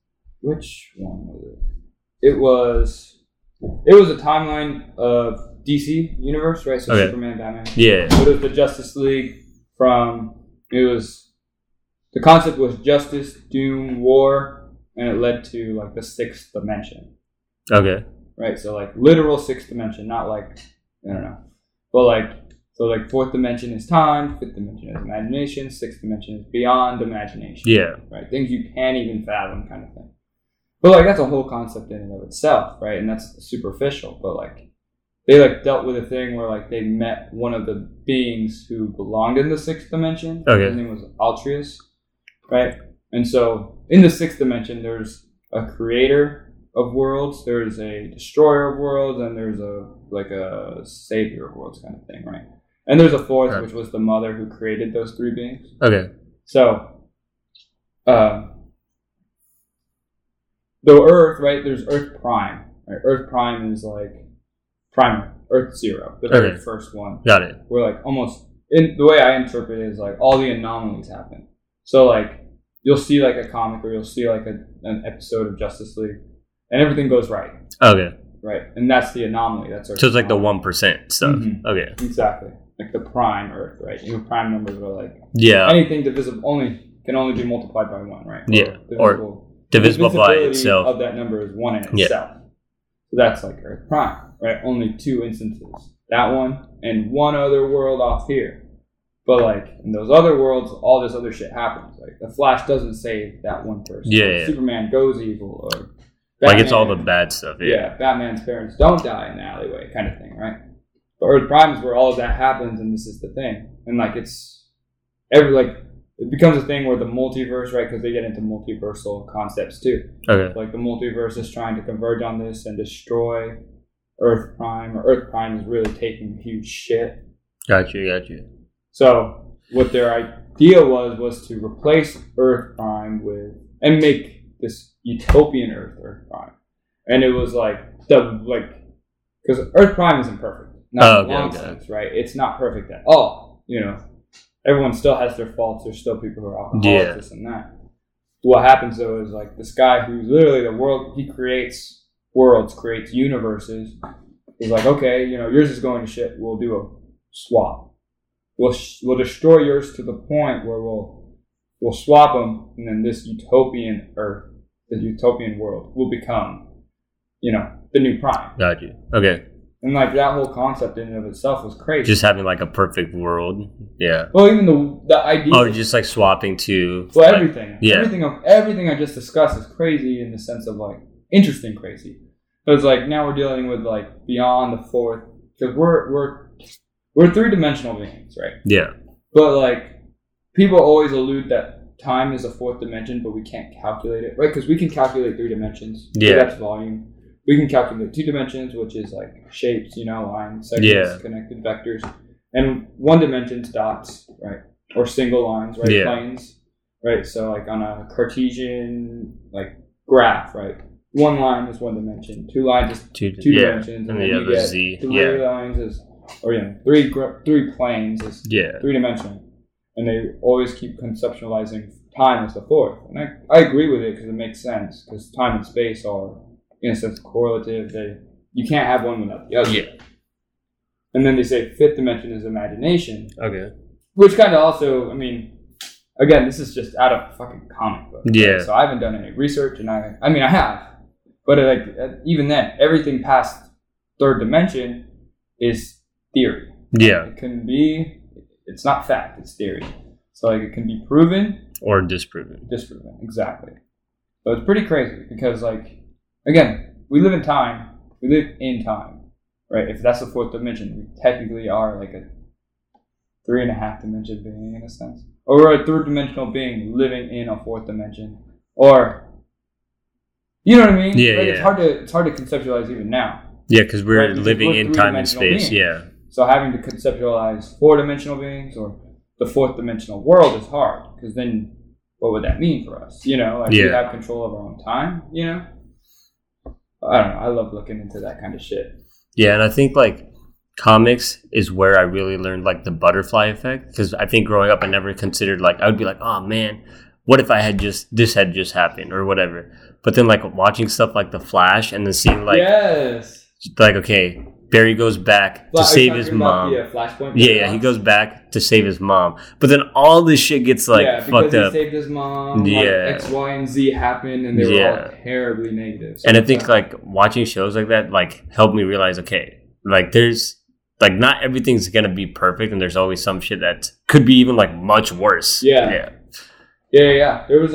a timeline of DC universe, right? So Superman, Batman. Yeah. So it was the Justice League the concept was justice, doom, war, and it led to like the sixth dimension. Okay. Right, so like literal sixth dimension, not like I don't know, but like so like fourth dimension is time, fifth dimension is imagination, sixth dimension is beyond imagination. Yeah. Right, things you can't even fathom, kind of thing. But like that's a whole concept in and of itself, right? And that's superficial, but like they like dealt with a thing where like they met one of the beings who belonged in the sixth dimension. Okay. His name was Altreus, right? And so in the sixth dimension, there's a creator of worlds, there's a destroyer of worlds, and there's a savior of worlds kind of thing, right? And there's a fourth, which was the mother who created those three beings. Okay. So, the Earth, right? There's Earth Prime. Right? Earth Prime is like Prime Earth Zero, the very first one. Got it. We're like almost in the way I interpret it is like all the anomalies happen. So like you'll see like a comic or you'll see like an episode of Justice League. And everything goes right. Okay. Right. And that's the anomaly. That's our so it's anomaly. Like the 1% stuff. Mm-hmm. Okay. Exactly. Like the prime Earth, right? You know, prime numbers are like anything divisible can only be multiplied by one, right? Yeah. Or divisible by itself. Of that number is one in itself. Yeah. So that's like Earth prime, right? Only two instances. That one and one other world off here. But like in those other worlds, all this other shit happens. Like the Flash doesn't save that one person. Yeah. Like Superman goes evil, or Batman, like it's all the bad stuff. Yeah, Batman's parents don't die in the alleyway, kind of thing, right? But Earth Prime is where all of that happens, and this is the thing. And like it becomes a thing where the multiverse, right? Because they get into multiversal concepts too. Okay. Like the multiverse is trying to converge on this and destroy Earth Prime, or Earth Prime is really taking huge shit. Gotcha. So what their idea was to replace Earth Prime with and make this utopian Earth Prime, and it was because Earth Prime isn't perfect. Right? It's not perfect at all. You know, everyone still has their faults. There's still people who are alcoholics, this and that. What happens though is like this guy who's literally the world. He creates worlds, creates universes. He's like, okay, you know, yours is going to shit. We'll do a swap. We'll destroy yours to the point where we'll swap them, and then this utopian Earth, the utopian world, will become, you know, the new prime. Got you. Okay. And like that whole concept in and of itself was crazy. Just having like a perfect world. Yeah. Well, even the idea. Oh, just like swapping to. Well, like, everything. Yeah. Everything I just discussed is crazy in the sense of like interesting crazy. But it's like now we're dealing with like beyond the fourth, because we're three dimensional beings, right? Yeah. But like. People always allude that time is a fourth dimension, but we can't calculate it, right? Because we can calculate three dimensions. Yeah. So that's volume. We can calculate two dimensions, which is like shapes, you know, lines, segments, connected vectors. And one dimension's dots, right? Or single lines, right? Yeah. Planes, right? So like on a Cartesian like graph, right? One line is one dimension. Two lines is two dimensions. And the other Z. Three lines is, three planes is three dimensional. And they always keep conceptualizing time as the fourth. And I agree with it because it makes sense. Because time and space are, in a sense, correlative. You can't have one without the other. Yeah. And then they say fifth dimension is imagination. Okay. Which kind of also, I mean, again, this is just out of fucking comic book. Yeah. Right? So I haven't done any research. And I have. But like even then, everything past third dimension is theory. Yeah. It can be... It's not fact, it's theory. So like it can be proven or disproven. Disproven, exactly. So it's pretty crazy because like again, we live in time, right? If that's the fourth dimension, we technically are like a 3.5 dimension being in a sense. Or we're a third dimensional being living in a fourth dimension. Or you know what I mean? Yeah, like, yeah. It's hard to conceptualize even now. Yeah, because we're living in time and space, being. So having to conceptualize four-dimensional beings or the fourth-dimensional world is hard because then what would that mean for us? You know, like we have control of our own time, you know? I don't know. I love looking into that kind of shit. Yeah, and I think like comics is where I really learned like the butterfly effect because I think growing up I never considered like I would be like, oh, man, what if this had just happened or whatever. But then like watching stuff like The Flash and then seeing like, like, okay, Barry goes back to save his mom. Flashpoint. Yeah, he goes back to save his mom. But then all this shit gets like fucked up. He saved his mom. Yeah. Like, X, Y, and Z happened and they were all terribly negative. So and I think like watching shows like that like helped me realize, okay, like there's like not everything's going to be perfect and there's always some shit that could be even like much worse. Yeah. There was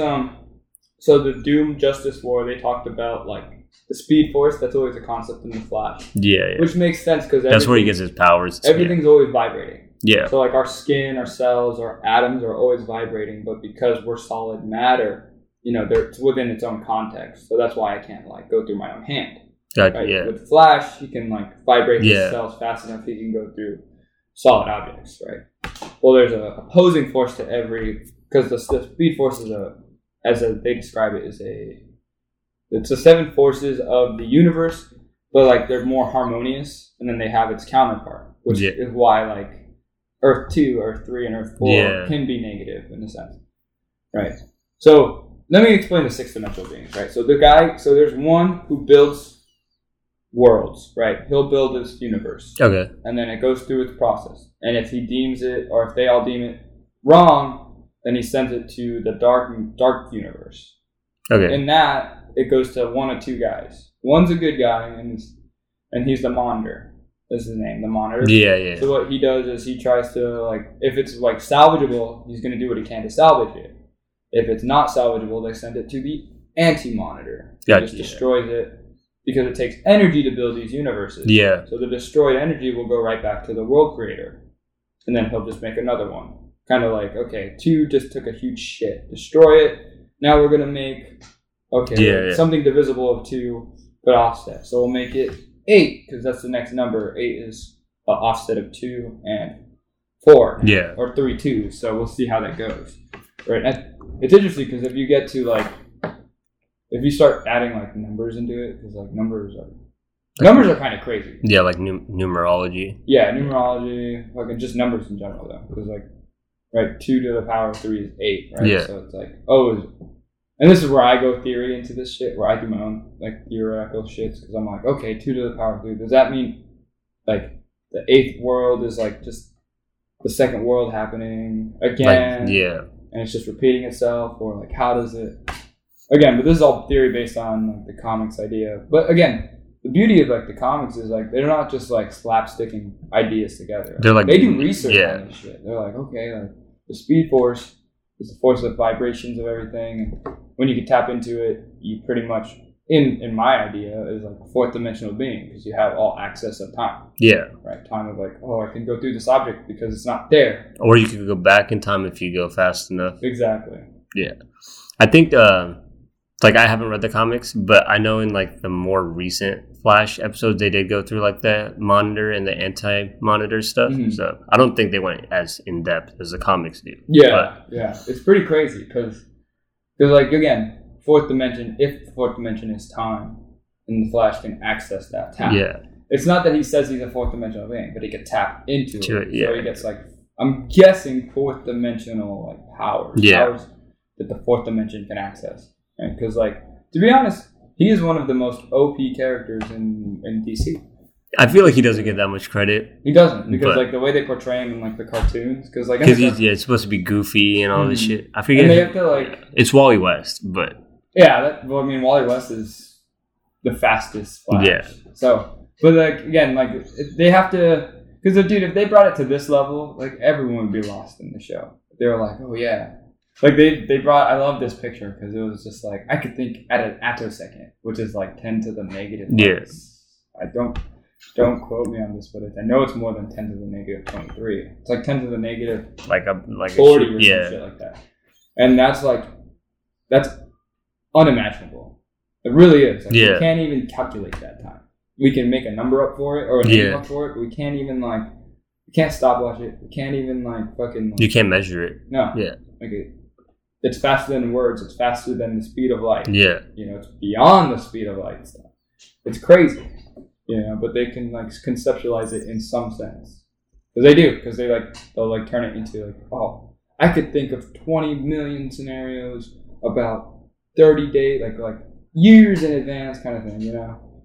so the Doom Justice War, they talked about like the Speed Force, that's always a concept in The Flash. Yeah. Which makes sense because that's where he gets his powers. Everything's always vibrating. Yeah. So like our skin, our cells, our atoms are always vibrating, but because we're solid matter, you know, it's within its own context. So that's why I can't like go through my own hand. Gotcha, right? Yeah. With Flash, he can like vibrate his cells fast enough he can go through solid objects, right? Well, there's a opposing force to because the Speed Force is they describe it, it's the seven forces of the universe, but like they're more harmonious, and then they have its counterpart, which is why like Earth 2, Earth 3, and Earth 4 can be negative in a sense, right? So let me explain the six dimensional beings, right? So there's one who builds worlds, right? He'll build this universe. Okay. And then it goes through its process. And if he deems it, or if they all deem it wrong, then he sends it to the dark universe. Okay. In that, it goes to one of two guys. One's a good guy, and he's the Monitor. That's his name, the Monitor. Yeah, yeah. So what he does is he tries to, like, if it's, like, salvageable, he's going to do what he can to salvage it. If it's not salvageable, they send it to the Anti-Monitor. It just destroys it because it takes energy to build these universes. Yeah. So the destroyed energy will go right back to the World Creator, and then he'll just make another one. Kind of like, okay, two just took a huge shit. Destroy it. Now we're going to make... Okay, yeah. Something divisible of 2, but offset. So we'll make it 8, because that's the next number. 8 is an offset of 2 and 4. Yeah. Or 3, 2. So we'll see how that goes. Right? And it's interesting, because if you get to, like... If you start adding, like, numbers into it, because, like, numbers are kind of crazy. Yeah, like numerology. Yeah, numerology. Like, just numbers in general, though. Because, like, right, 2 to the power of 3 is 8, right? Yeah. So it's like, and this is where I go theory into this shit, where I do my own, like, theoretical shits, because I'm like, okay, 2 to the power of 3, does that mean, like, the 8th world is, like, just the 2nd world happening again? Like, yeah. And it's just repeating itself, or, like, how does it... Again, but this is all theory based on, like, the comics idea. But, again, the beauty of, like, the comics is, like, they're not just, like, slapsticking ideas together. They're like, they do research on this shit. They're like, okay, like, the Speed Force... It's the force of vibrations of everything. And when you can tap into it, you pretty much, in my idea, is like a 4th dimensional being, because you have all access of time. Yeah. Right? Time of like, oh, I can go through this object because it's not there. Or you could go back in time if you go fast enough. Exactly. Yeah. I think, like, I haven't read the comics, but I know in, like, the more recent Flash episodes, they did go through, like, the Monitor and the Anti-Monitor stuff. Mm-hmm. So I don't think they went as in-depth as the comics do. Yeah, but. Yeah. It's pretty crazy because, like, again, 4th dimension, if the 4th dimension is time, then the Flash can access that time. Yeah. It's not that he says he's a 4th dimensional being, but he could tap into it. Yeah. So he gets, like, I'm guessing 4th dimensional, like, powers. Yeah. Powers that the 4th dimension can access. Because, like, to be honest, he is one of the most OP characters in DC. I feel like he doesn't get that much credit. He doesn't, because, like, the way they portray him in, like, the cartoons. Because, like, it's supposed to be goofy and all this shit. I forget. And they have to, like... It's Wally West, but... Yeah, Wally West is the fastest Flash. Yeah. So, but, like, again, like, they have to... Because, dude, if they brought it to this level, like, everyone would be lost in the show. They were like, oh, yeah. Like, they brought... I love this picture because it was just, like... I could think at an attosecond, which is, like, 10 to the negative. Yes. Yeah. I don't quote me on this, but I know it's more than 10 to the negative 23. It's, like, 10 to the negative... Like 40 or some shit like that. And that's, like... That's unimaginable. It really is. Like, we can't even calculate that time. We can make a number up for it, or a name up for it, but we can't even, like... We can't stopwatch it. We can't even, like, fucking... Like, you can't measure it. No. Yeah. Like, it's faster than words. It's faster than the speed of light. Yeah. You know, it's beyond the speed of light. So it's crazy. You know, but they can, like, conceptualize it in some sense. Because they do. Because they'll, like, turn it into, like, oh, I could think of 20 million scenarios about 30 days, like years in advance kind of thing, you know?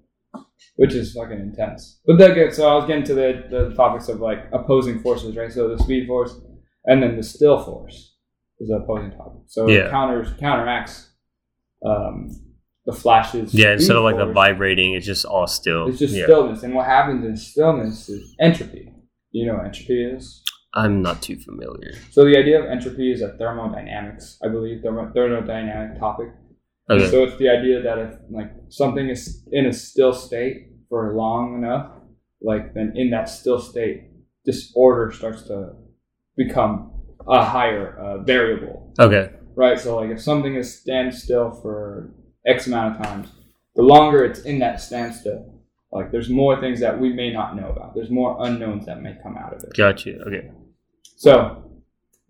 Which is fucking intense. But so I was getting to the topics of, like, opposing forces, right? So the Speed Force and then the Still Force. Is an opposing topic. So it counteracts the Flash's. Yeah, instead of, like, the vibrating, it's just all still. It's just stillness. And what happens in stillness is entropy. Do you know what entropy is? I'm not too familiar. So the idea of entropy is a thermodynamics, I believe, thermodynamic topic. Okay. And so it's the idea that if, like, something is in a still state for long enough, like, then in that still state, disorder starts to become a higher variable. Okay. Right? So, like, if something is standstill for X amount of times, the longer it's in that standstill, like, there's more things that we may not know about. There's more unknowns that may come out of it. Gotcha. Okay. So,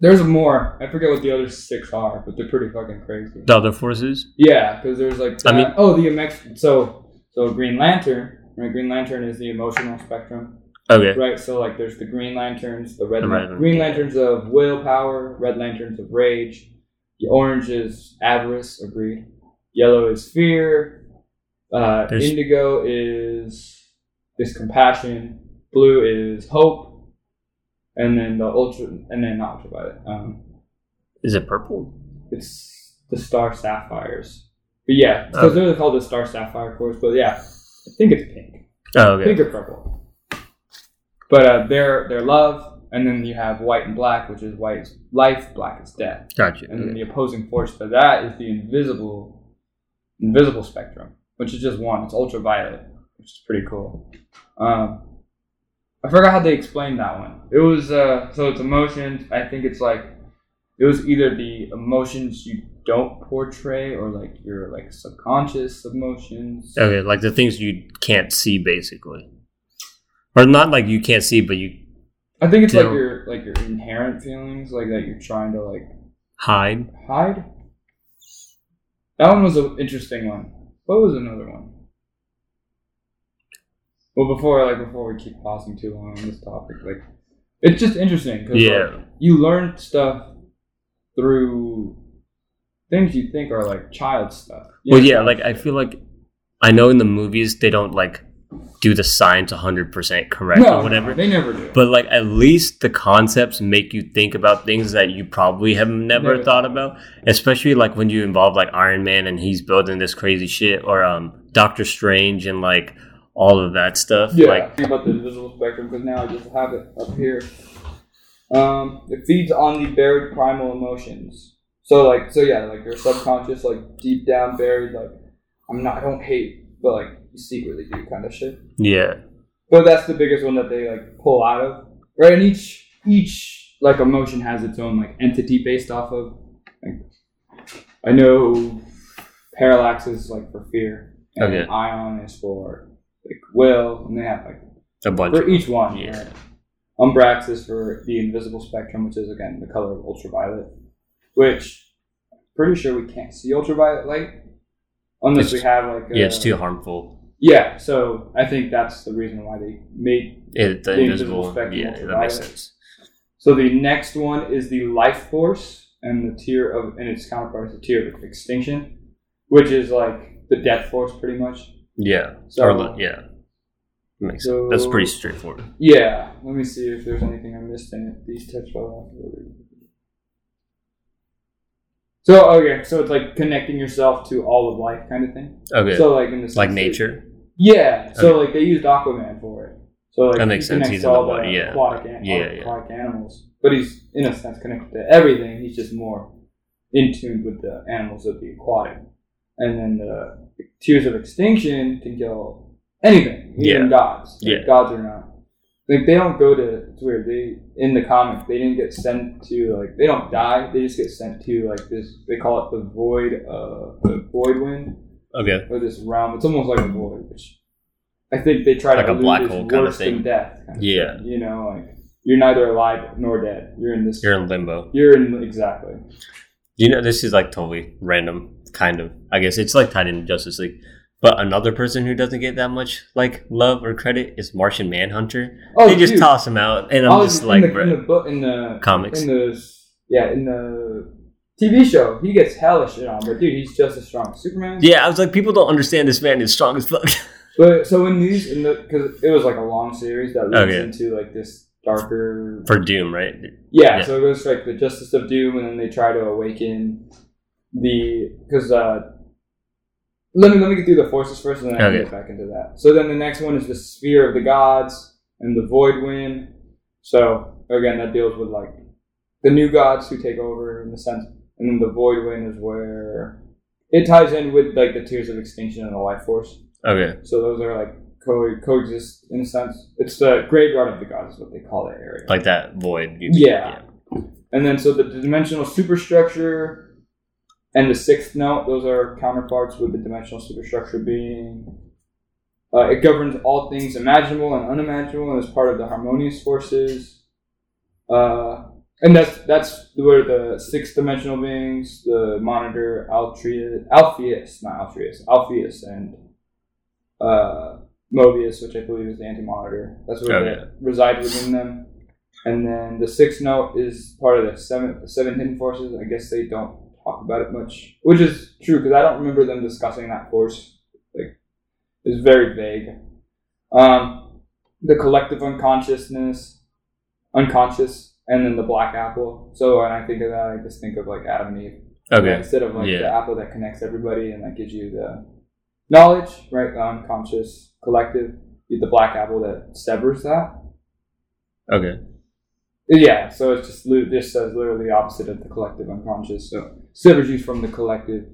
there's more. I forget what the other 6 are, but they're pretty fucking crazy. The other forces? Yeah, because there's, like, that, the emotion. So Green Lantern, right? Green Lantern is the emotional spectrum. Okay. Right, so, like, there's the Green Lanterns, the Red Lanterns. Green Lanterns of willpower, Red Lanterns of rage. The orange is avarice or greed. Yellow is fear. Indigo is compassion. Blue is hope, and then not ultraviolet. Is it purple? It's the Star Sapphires. But yeah, because they're called the Star Sapphire Course. But yeah, I think it's pink. Oh, okay. Pink or purple. But they're love, and then you have white and black, which is white is life, black is death. Gotcha. And then the opposing force to that is the invisible spectrum, which is just one. It's ultraviolet, which is pretty cool. I forgot how they explained that one. It was so it's emotions. I think it's like it was either the emotions you don't portray or like your like subconscious emotions. Okay, like the things you can't see, basically, or not like you can't see, but you. I think it's like your inherent feelings, like that you're trying to like hide. That one was an interesting one. What was another one? Well, before we keep pausing too long on this topic, like it's just interesting because like, you learn stuff through things you think are like child stuff. I feel like I know in the movies they don't like do the science 100% correct or whatever. No, they never do. But like at least the concepts make you think about things that you probably have never thought about. Especially like when you involve like Iron Man and he's building this crazy shit, or Doctor Strange and like all of that stuff. Yeah, like, think about the visual spectrum because now I just have it up here. It feeds on the buried primal emotions. So your subconscious, like deep down buried, like I don't hate, but like you secretly do kind of shit. Yeah. But that's the biggest one that they like pull out of. Right, and each like emotion has its own like entity based off of. Like, I know Parallax is like for fear. And Ion is for like will, and they have like a bunch for each one. Yeah. Right? Umbrax is for the invisible spectrum, which is again the color of ultraviolet. Which, pretty sure we can't see ultraviolet light unless we have like it's too harmful. Yeah, so I think that's the reason why they made the invisible spectrum. Yeah, that makes sense. So the next one is the life force, and its counterpart is the tier of extinction, which is like the death force, pretty much. Yeah. So Makes sense. That's pretty straightforward. Yeah. Let me see if there's anything I missed in it. These text files. So it's like connecting yourself to all of life kind of thing. Okay. So like in the like nature? Yeah. So like they used Aquaman for it. So like that makes sense. He's in the water. Aquatic animals. But he's in a sense connected to everything. He's just more in tune with the animals of the aquatic. And then the tears of extinction can kill anything, even gods. Like gods are not. Like they don't go to. It's weird. In the comic, they didn't get sent to like they don't die. They just get sent to like this. They call it the void wind. Okay. Or this realm. It's almost like a void, which I think they try like to a black hole kind of thing. Death. Kind of thing. You know, like you're neither alive nor dead. You're in this. You're in limbo. Exactly. You know, this is like totally random. Kind of. I guess it's like tied into Justice League. But another person who doesn't get that much like love or credit is Martian Manhunter. Oh, they just toss him out, and I'm just like, bro. In the comics, in the TV show, he gets hellish shit on, but dude, he's just as strong as Superman. Yeah, I was like, people don't understand this man is strong as fuck. But so because it was like a long series that leads into like this darker for Doom, right? Yeah, so it goes like the Justice of Doom, and then they try to awaken let me get through the forces first, and then I can get back into that. So then the next one is the sphere of the gods and the void wind. So again, that deals with like the new gods who take over in the sense, and then the void wind is where it ties in with like the tears of extinction and the life force. Okay. So those are like coexist in a sense. It's the graveyard of the gods is what they call that area. Like that void. Yeah. And then so the dimensional superstructure. And the sixth note, those are counterparts with the dimensional superstructure being... it governs all things imaginable and unimaginable and is part of the harmonious forces. And that's where the sixth dimensional beings, the monitor, Alpheus and Mobius, which I believe is the anti-monitor. That's where they reside within them. And then the sixth note is part of the seven hidden forces. I guess they don't... about it much, which is true because I don't remember them discussing that force like is very vague. The collective unconscious, and then the black apple. So when I think of that, I just think of like Adam and Eve. Okay. Instead of like the apple that connects everybody and that gives you the knowledge, right? The unconscious collective, the black apple that severs that. Okay. Yeah, so it's just this says literally the opposite of the collective unconscious. So severs you from the collective.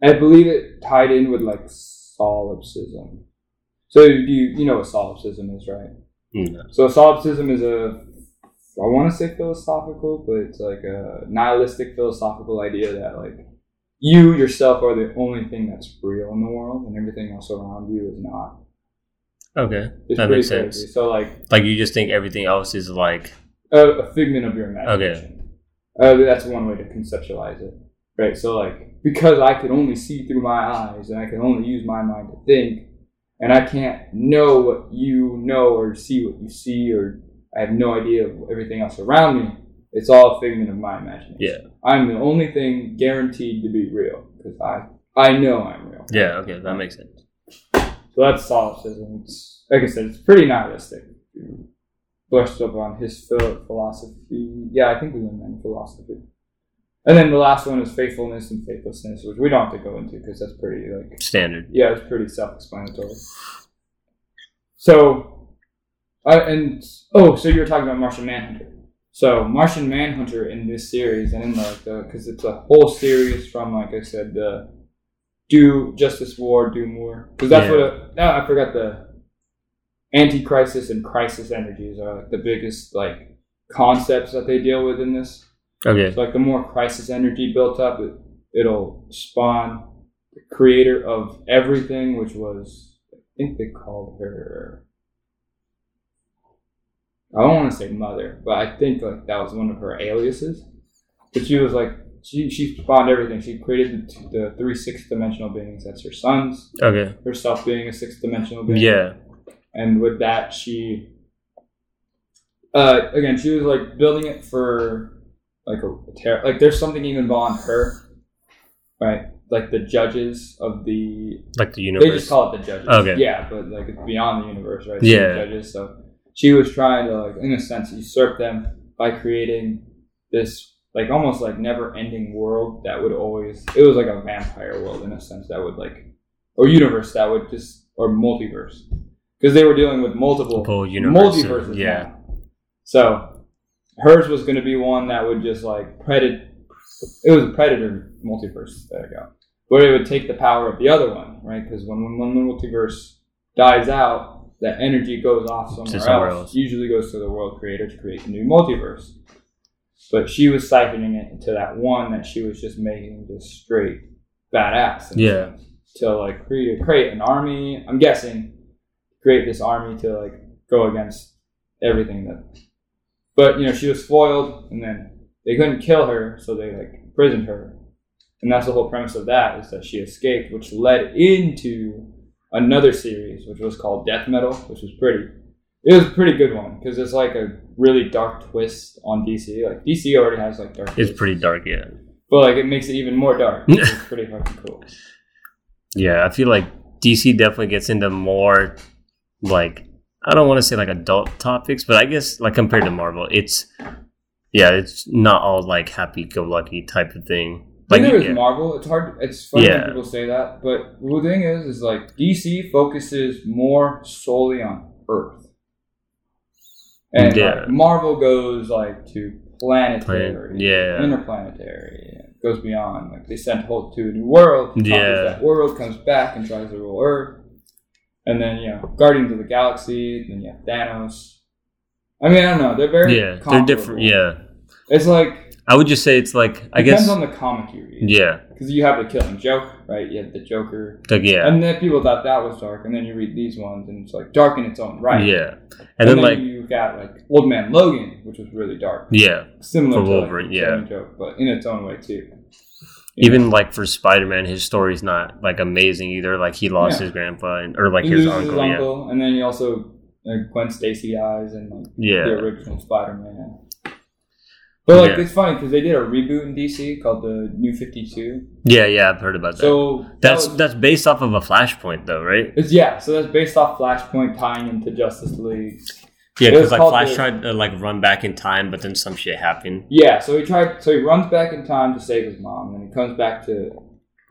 And I believe it tied in with like solipsism. So you know what solipsism is, right? No. So solipsism is I want to say philosophical, but it's like a nihilistic philosophical idea that like you yourself are the only thing that's real in the world, and everything else around you is not. Okay, it's that makes sense. Crazy. So like you just think everything else is like a figment of your imagination. Okay, that's one way to conceptualize it, right? So like because I can only see through my eyes, and I can only use my mind to think, and I can't know what you know or see what you see or. I have no idea of everything else around me. It's all a figment of my imagination. Yeah. I'm the only thing guaranteed to be real because I know I'm real. Yeah, okay, that makes sense. So that's solipsism. It's, like I said, it's pretty nihilistic. Brushed up on his philosophy. Yeah, I think we learned that in philosophy. And then the last one is faithfulness and faithlessness, which we don't have to go into because that's pretty like standard. Yeah, it's pretty self-explanatory. So. So you were talking about Martian Manhunter. So Martian Manhunter in this series, and in like because it's a whole series from like I said, do Justice War, do more, because that's I forgot the anti-crisis and crisis energies are like the biggest like concepts that they deal with in this. Okay. So like the more crisis energy built up, it'll spawn the creator of everything, which was I think they called her. I don't want to say mother, but I think like that was one of her aliases. But she was like, she spawned everything. She created the 3 6-dimensional beings. That's her sons. Okay. Herself being a 6-dimensional being. Yeah. And with that, she, again, she was like building it for like like there's something even beyond her, right? Like the judges of the universe. They just call it the judges. Okay. Yeah, but like it's beyond the universe, right? Yeah. The judges, so. She was trying to, like, in a sense, usurp them by creating this, like, almost, like, never-ending world that would always... It was like a vampire world, in a sense, that would, like... Or universe that would just... Or multiverse. Because they were dealing with multiple multiverses. Yeah. Now. So, hers was going to be one that would just, like, It was a predator multiverse. There you go. Where it would take the power of the other one, right? Because when one multiverse dies out... That energy goes off somewhere else. Usually goes to the world creator to create a new multiverse. But she was siphoning it into that one that she was just making just straight badass. Yeah. To like create an army. I'm guessing create this army to like go against everything that. But you know she was foiled, and then they couldn't kill her, so they like imprisoned her, and that's the whole premise of that is that she escaped, which led into. Another series, which was called Death Metal, which was pretty. It was a pretty good one because it's like a really dark twist on DC. Like DC already has like dark. It's twists. Pretty dark, yeah. But like it makes it even more dark. It's pretty fucking cool. Yeah, I feel like DC definitely gets into more like I don't want to say like adult topics, but I guess like compared to Marvel, it's not all like happy-go-lucky type of thing. Like, there is Marvel. It's hard. It's funny when people say that, but the thing is like DC focuses more solely on Earth, and like, Marvel goes like to planetary, interplanetary. It goes beyond. Like they sent Hulk to a new world. That world comes back and tries to rule Earth, and then Guardians of the Galaxy. Then you have Thanos. I mean, I don't know. They're very comparable. They're different. Yeah, it's like. I would just say it's like, I guess... Depends on the comic you read. Yeah. Because you have the Killing Joke, right? You have the Joker. Like, yeah. And then people thought that was dark, and then you read these ones, and it's like dark in its own right. Yeah. And then like... you got like Old Man Logan, which was really dark. Yeah. Similar to Wolverine, like, Killing Joke, but in its own way, too. Even like for Spider-Man, his story's not like amazing either. Like he lost his grandpa, or his uncle. And then he also... Like, Gwen Stacy dies, and like the original Spider-Man... But like it's funny because they did a reboot in DC called the New 52. Yeah, I've heard about that. So that's based off of a Flashpoint though, right? So that's based off Flashpoint tying into Justice League. Yeah, because like Flash tried to like run back in time, but then some shit happened. Yeah, so he runs back in time to save his mom, and he comes back to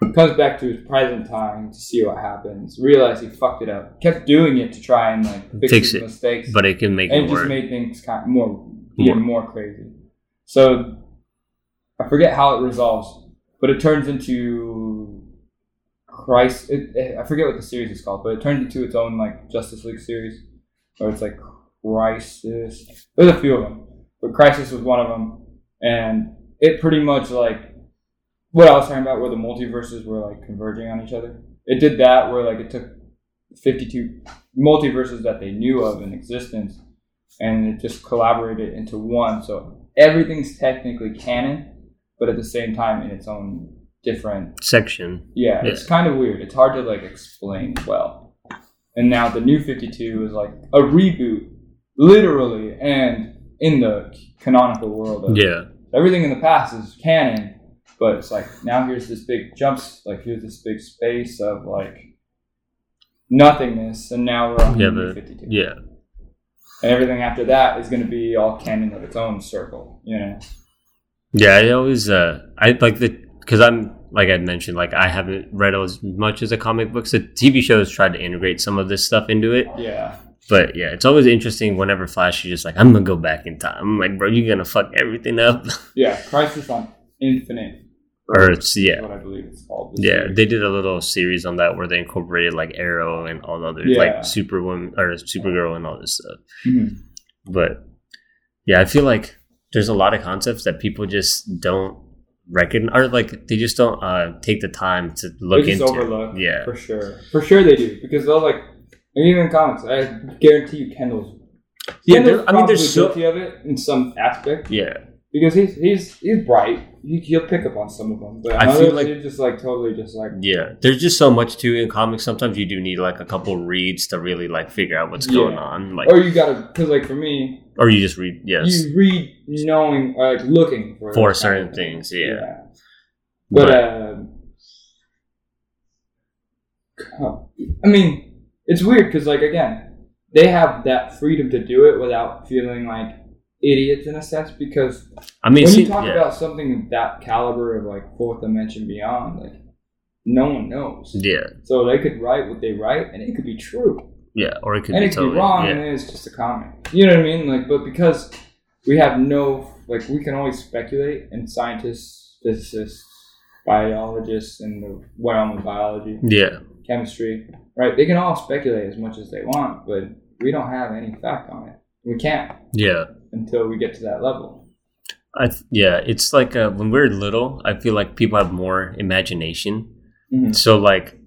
his present time to see what happens. Realized he fucked it up. Kept doing it to try and like fix his mistakes, but it can make and it just made things kind of more crazy. So I forget how it resolves, but it turns into Christ. I forget what the series is called, but it turns into its own like Justice League series, or it's like Crisis. There's a few of them, but Crisis was one of them, and it pretty much like what I was talking about, where the multiverses were like converging on each other. It did that where like it took 52 multiverses that they knew of in existence, and it just collaborated into one. So everything's technically canon, but at the same time in its own different section. Yeah, yeah. It's kind of weird. It's hard to like explain well. And now the New 52 is like a reboot, literally, and in the canonical world of everything in the past is canon. But it's like, now here's this big jumps, like here's this big space of like nothingness, and now we're on New 52. Yeah. And everything after that is going to be all canon of its own circle, you know? Yeah, I always, because I'm, like I mentioned, like I haven't read as much as the comic books. The TV shows tried to integrate some of this stuff into it. Yeah. But yeah, it's always interesting whenever Flash is just like, I'm going to go back in time. I'm like, bro, you're going to fuck everything up. Yeah, Crisis on Infinite Earths, yeah, what I believe it's called. They did a little series on that where they incorporated like Arrow and all the other like Superwoman or Supergirl and all this stuff. Mm-hmm. But yeah, I feel like there's a lot of concepts that people just don't recognize, or like they just don't take the time to look into. Overlook, yeah, for sure they do, because they'll like, and even in comics, I guarantee you, Kendall's I mean, there's guilty of it in some aspect. Yeah. Because he's bright. He'll pick up on some of them. But I feel like you're just like totally just like... Yeah. There's just so much too in comics. Sometimes you do need like a couple reads to really like figure out what's going on. Like, or you gotta... Because like for me... Or you just read... Yes. You read knowing... Or like looking for certain things. Yeah. But I mean, it's weird because like again, they have that freedom to do it without feeling like idiots in a sense, because I mean, when you talk about something that caliber of like fourth dimension beyond, like no one knows. Yeah. So they could write what they write, and it could be true. Yeah, or it could and be, it totally, could be wrong, and it's just a comic. You know what I mean? Like, but because we have no, like, we can always speculate, and scientists, physicists, biologists, and the realm of biology, chemistry, right? They can all speculate as much as they want, but we don't have any fact on it. We can't. Yeah. Until we get to that level. It's like when we're little, I feel like people have more imagination. Mm-hmm. So like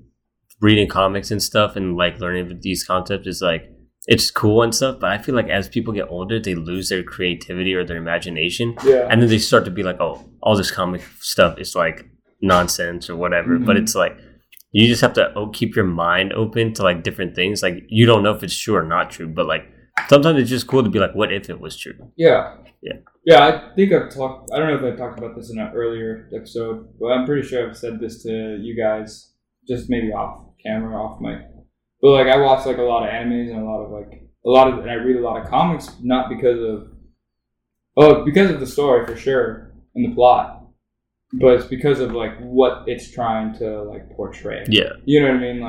reading comics and stuff and like learning these concepts is like, it's cool and stuff, but I feel like as people get older, they lose their creativity or their imagination. Yeah. And then they start to be like, oh, all this comic stuff is like nonsense or whatever. Mm-hmm. But it's like, you just have to keep your mind open to like different things. Like you don't know if it's true or not true, but like, sometimes it's just cool to be like, what if it was true? Yeah. I think I don't know if I talked about this in an earlier episode, but I'm pretty sure I've said this to you guys, just maybe off camera, off mic. But like, I watch like a lot of animes and and I read a lot of comics, not because of the story for sure and the plot, but it's because of like what it's trying to like portray. Yeah, you know what I mean?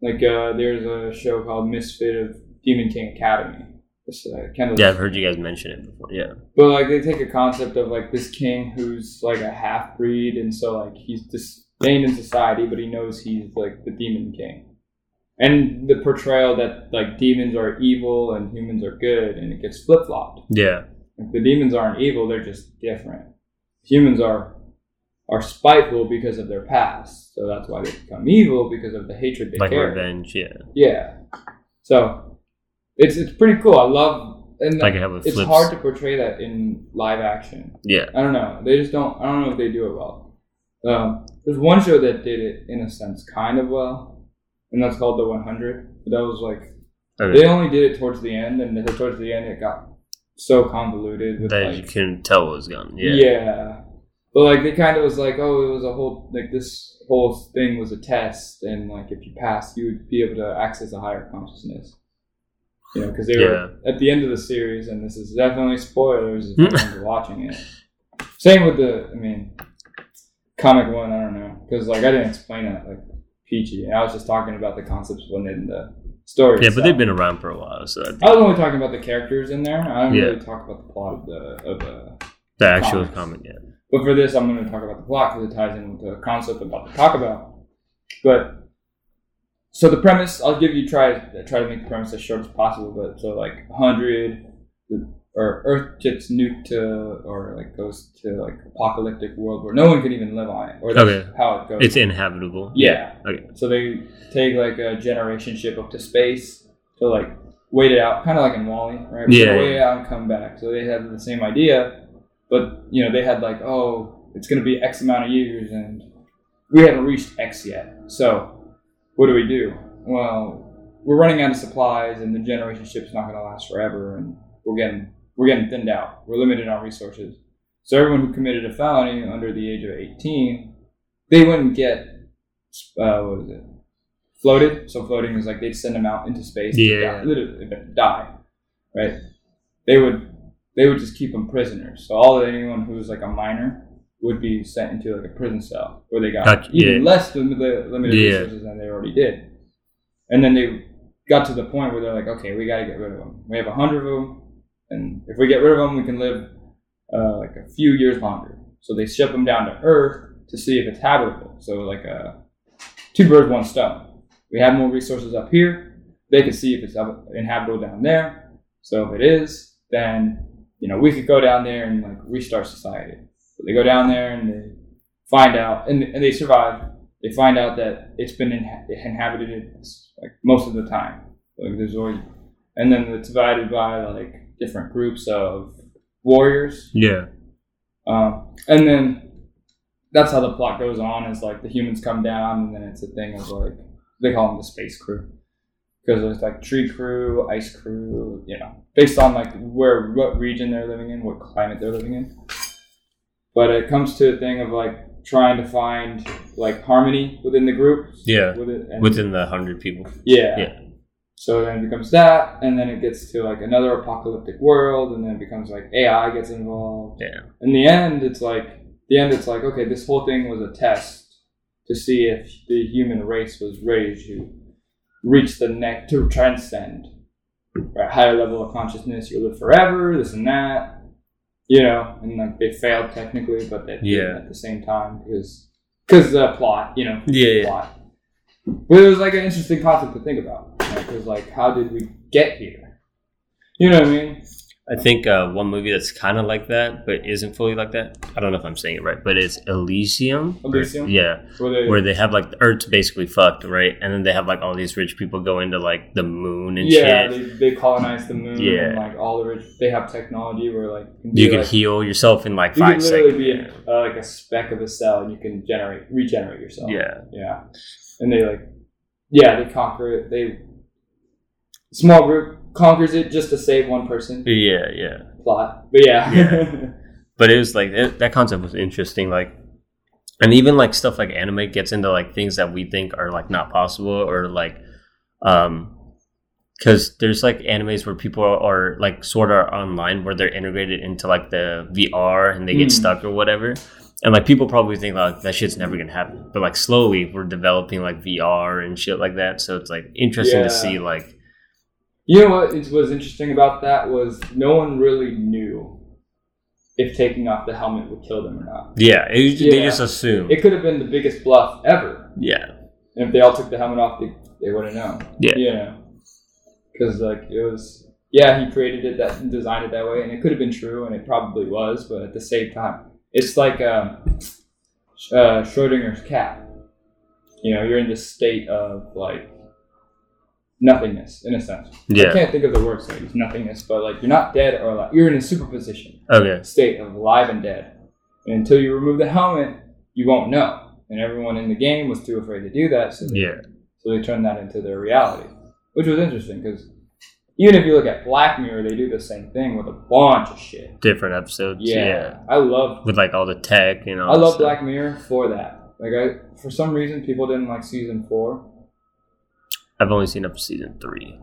Like there's a show called Misfit of Demon King Academy. This, Kendall's, I've heard you guys mention it before. Yeah, but like they take a concept of like this king who's like a half breed, and so like he's disdained in society, but he knows he's like the demon king, and the portrayal that like demons are evil and humans are good, and it gets flip flopped. Yeah, like, the demons aren't evil; they're just different. Humans are spiteful because of their past, so that's why they become evil, because of the hatred they carry. Like revenge. Yeah. So. It's pretty cool. I love, and like it's hard to portray that in live action. Yeah, I don't know. They just don't. I don't know if they do it well. There's one show that did it in a sense kind of well, and that's called The 100. But that was like, They only did it towards the end, and towards the end it got so convoluted with that, like, you couldn't tell what was going on. Yeah. But, like, they kind of was like, oh, it was a whole, like, this whole thing was a test. And, like, if you passed, you would be able to access a higher consciousness. You know, because they were at the end of the series, and this is definitely spoilers if you're watching it. Same with the, I mean, comic one, I don't know. Because, like, I didn't explain it, like, Peachy. I was just talking about the concepts in the story. Yeah, but they've been around for a while, so I was only talking about the characters in there. I don't really talk about the plot of the actual comic yet. But for this, I'm going to talk about the plot because it ties in with the concept I'm about to talk about. But so the premise, I'll give you try to make the premise as short as possible. But so like 100 or Earth gets nuked to, or like goes to like apocalyptic world where no one can even live on it. Or that's how it goes. It's inhabitable. Yeah. Okay. So they take like a generation ship up to space to like wait it out, kind of like in WALL-E, right? Yeah. Wait it out and come back. So they have the same idea. But, you know, they had like, oh, it's going to be X amount of years and we haven't reached X yet. So what do we do? Well, we're running out of supplies and the generation ship's not going to last forever. And we're getting thinned out. We're limited on resources. So everyone who committed a felony under the age of 18, they wouldn't get, floated. So floating is like they'd send them out into space to die, literally die, right? They would just keep them prisoners. So anyone who was like a minor would be sent into like a prison cell where they got even less limited resources than they already did. And then they got to the point where they're like, okay, we got to get rid of them. We have 100 of them. And if we get rid of them, we can live like a few years longer. So they ship them down to Earth to see if it's habitable. So like two birds, one stone. We have more resources up here. They can see if it's inhabitable down there. So if it is, then you know, we could go down there and like restart society. So they go down there and they find out, and they survive. They find out that it's been inhabited like most of the time. Like there's always, and then it's divided by like different groups of warriors. Yeah. And then that's how the plot goes on. Is like the humans come down, and then it's a thing of like they call them the space crew. Because there's like tree crew, ice crew, you know, based on like what region they're living in, what climate they're living in. But it comes to a thing of like trying to find like harmony within the group. Yeah. Within the 100 people. Yeah. So then it becomes that, and then it gets to like another apocalyptic world, and then it becomes like AI gets involved. Yeah. In the end, it's like, okay, this whole thing was a test to see if the human race was raised to reach the neck to transcend, right? Higher level of consciousness, you live forever, this and that, you know. And like they failed technically, but they didn't at the same time because the plot, you know, plot. But it was like an interesting concept to think about, right? Because like, how did we get here? You know what I mean? I think one movie that's kind of like that, but isn't fully like that. I don't know if I'm saying it right, but it's Elysium. Elysium? Yeah. Where they have like the Earth's basically fucked, right? And then they have like all these rich people go into like the moon and shit. Yeah, they colonize the moon. Yeah. And like all the rich, they have technology where like you can like, heal yourself in like 5 seconds. You can literally be like a speck of a cell, and you can regenerate yourself. Yeah. Yeah. And they like, they conquer it. Small group conquers it just to save one person. Yeah. Plot. But yeah. But it was like, that concept was interesting. Like, and even like stuff like anime gets into like things that we think are like not possible, or like, because there's like animes where people are like sort of online where they're integrated into like the VR and they get stuck or whatever. And like people probably think like that shit's never gonna happen. But like slowly we're developing like VR and shit like that. So it's like interesting to see like. You know what was interesting about that was no one really knew if taking off the helmet would kill them or not. Yeah, they just assumed. It could have been the biggest bluff ever. Yeah. And if they all took the helmet off, they would have known. Yeah. Yeah. Because, like, it was... Yeah, he created it and designed it that way, and it could have been true, and it probably was, but at the same time, it's like Schrodinger's cat. You know, you're in this state of, like, nothingness, in a sense. Yeah. I can't think of the words that use nothingness, but like you're not dead or alive. You're in a superposition state of alive and dead. And until you remove the helmet, you won't know. And everyone in the game was too afraid to do that, so they turned that into their reality, which was interesting because Even if you look at Black Mirror, they do the same thing with a bunch of shit. Different episodes. Yeah. I love... With, like, all the tech and all I love stuff. Black Mirror for that. Like, for some reason, people didn't like Season 4. I've only seen up to Season 3.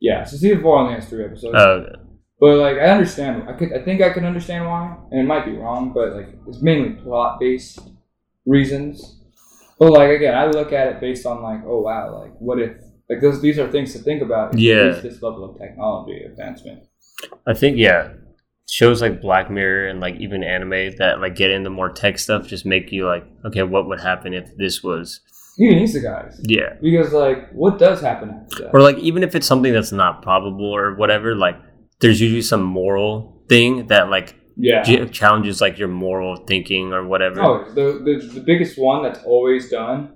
Yeah, so Season 4 only has 3 episodes. Oh, okay. But, like, I understand... I think I can understand why, and it might be wrong, but, like, it's mainly plot-based reasons. But, like, again, I look at it based on, like, oh, wow, like, what if... Like, these are things to think about. Yeah. Reach this level of technology advancement. I think, yeah, shows like Black Mirror and, like, even anime that, like, get into more tech stuff just make you, like, okay, what would happen if this was... Even isekais. Yeah. Because, like, what does happen after that? Or, like, even if it's something that's not probable or whatever, like, there's usually some moral thing that, like, challenges, like, your moral thinking or whatever. Oh, the biggest one that's always done...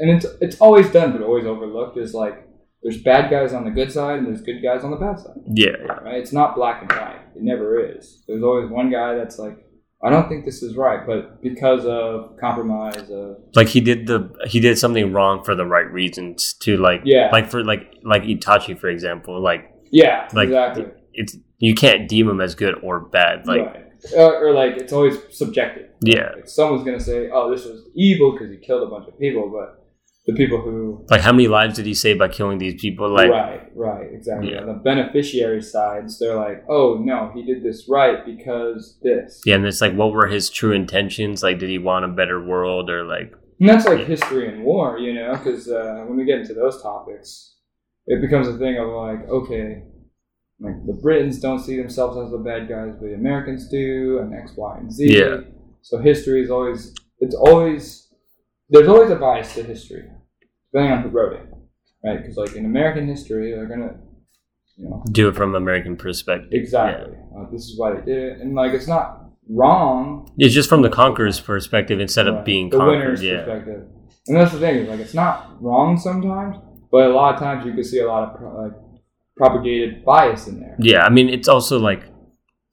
And it's always done, but always overlooked, is, like, there's bad guys on the good side and there's good guys on the bad side. Yeah. Right? It's not black and white. It never is. There's always one guy that's like, I don't think this is right, but because of compromise of... Like, he did something wrong for the right reasons, to, like... Yeah. Like, for, like Itachi, for example, like... Yeah, like, exactly. It's, you can't deem him as good or bad, like... Right. Or, like, it's always subjective. Yeah. Like, someone's going to say, oh, this was evil because he killed a bunch of people, but... The people who... Like, how many lives did he save by killing these people? Like, right, exactly. Yeah. On the beneficiary sides, they're like, oh, no, he did this right because this. Yeah, and it's like, what were his true intentions? Like, did he want a better world or, like... And that's, like, history and war, you know? Because when we get into those topics, it becomes a thing of, like, okay, like, the Britons don't see themselves as the bad guys, but the Americans do, and X, Y, and Z. Yeah. So history is always... It's always... There's always a bias to history. Depending on who wrote it, right? Because, like, in American history, they're going to, you know... Do it from an American perspective. Exactly. Yeah. This is why they did it. And, like, it's not wrong. It's just from the conqueror's perspective instead of being conquered. The winner's perspective. And that's the thing. Like, it's not wrong sometimes, but a lot of times you can see a lot of, propagated bias in there. Yeah, I mean, it's also, like,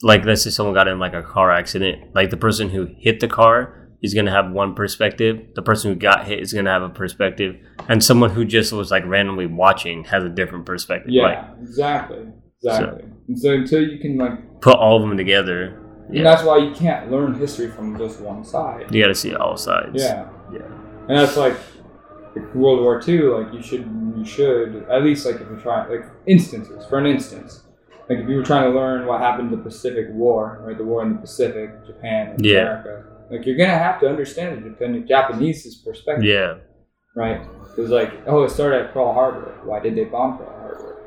let's say someone got in, like, a car accident. Like, the person who hit the car... He's going to have one perspective. The person who got hit is going to have a perspective. And someone who just was, like, randomly watching has a different perspective. Yeah, like, exactly. So until you can, like... Put all of them together. And that's why you can't learn history from just one side. You got to see all sides. Yeah. And that's, like World War II, like, you should, at least, like, if you're trying... Like, for an instance... Like, if you were trying to learn what happened to the Pacific War, right? The war in the Pacific, Japan, and America... Like, you're going to have to understand it depending Japanese's perspective. Yeah. Right? Because, like, oh, it started at Pearl Harbor. Why did they bomb Pearl Harbor?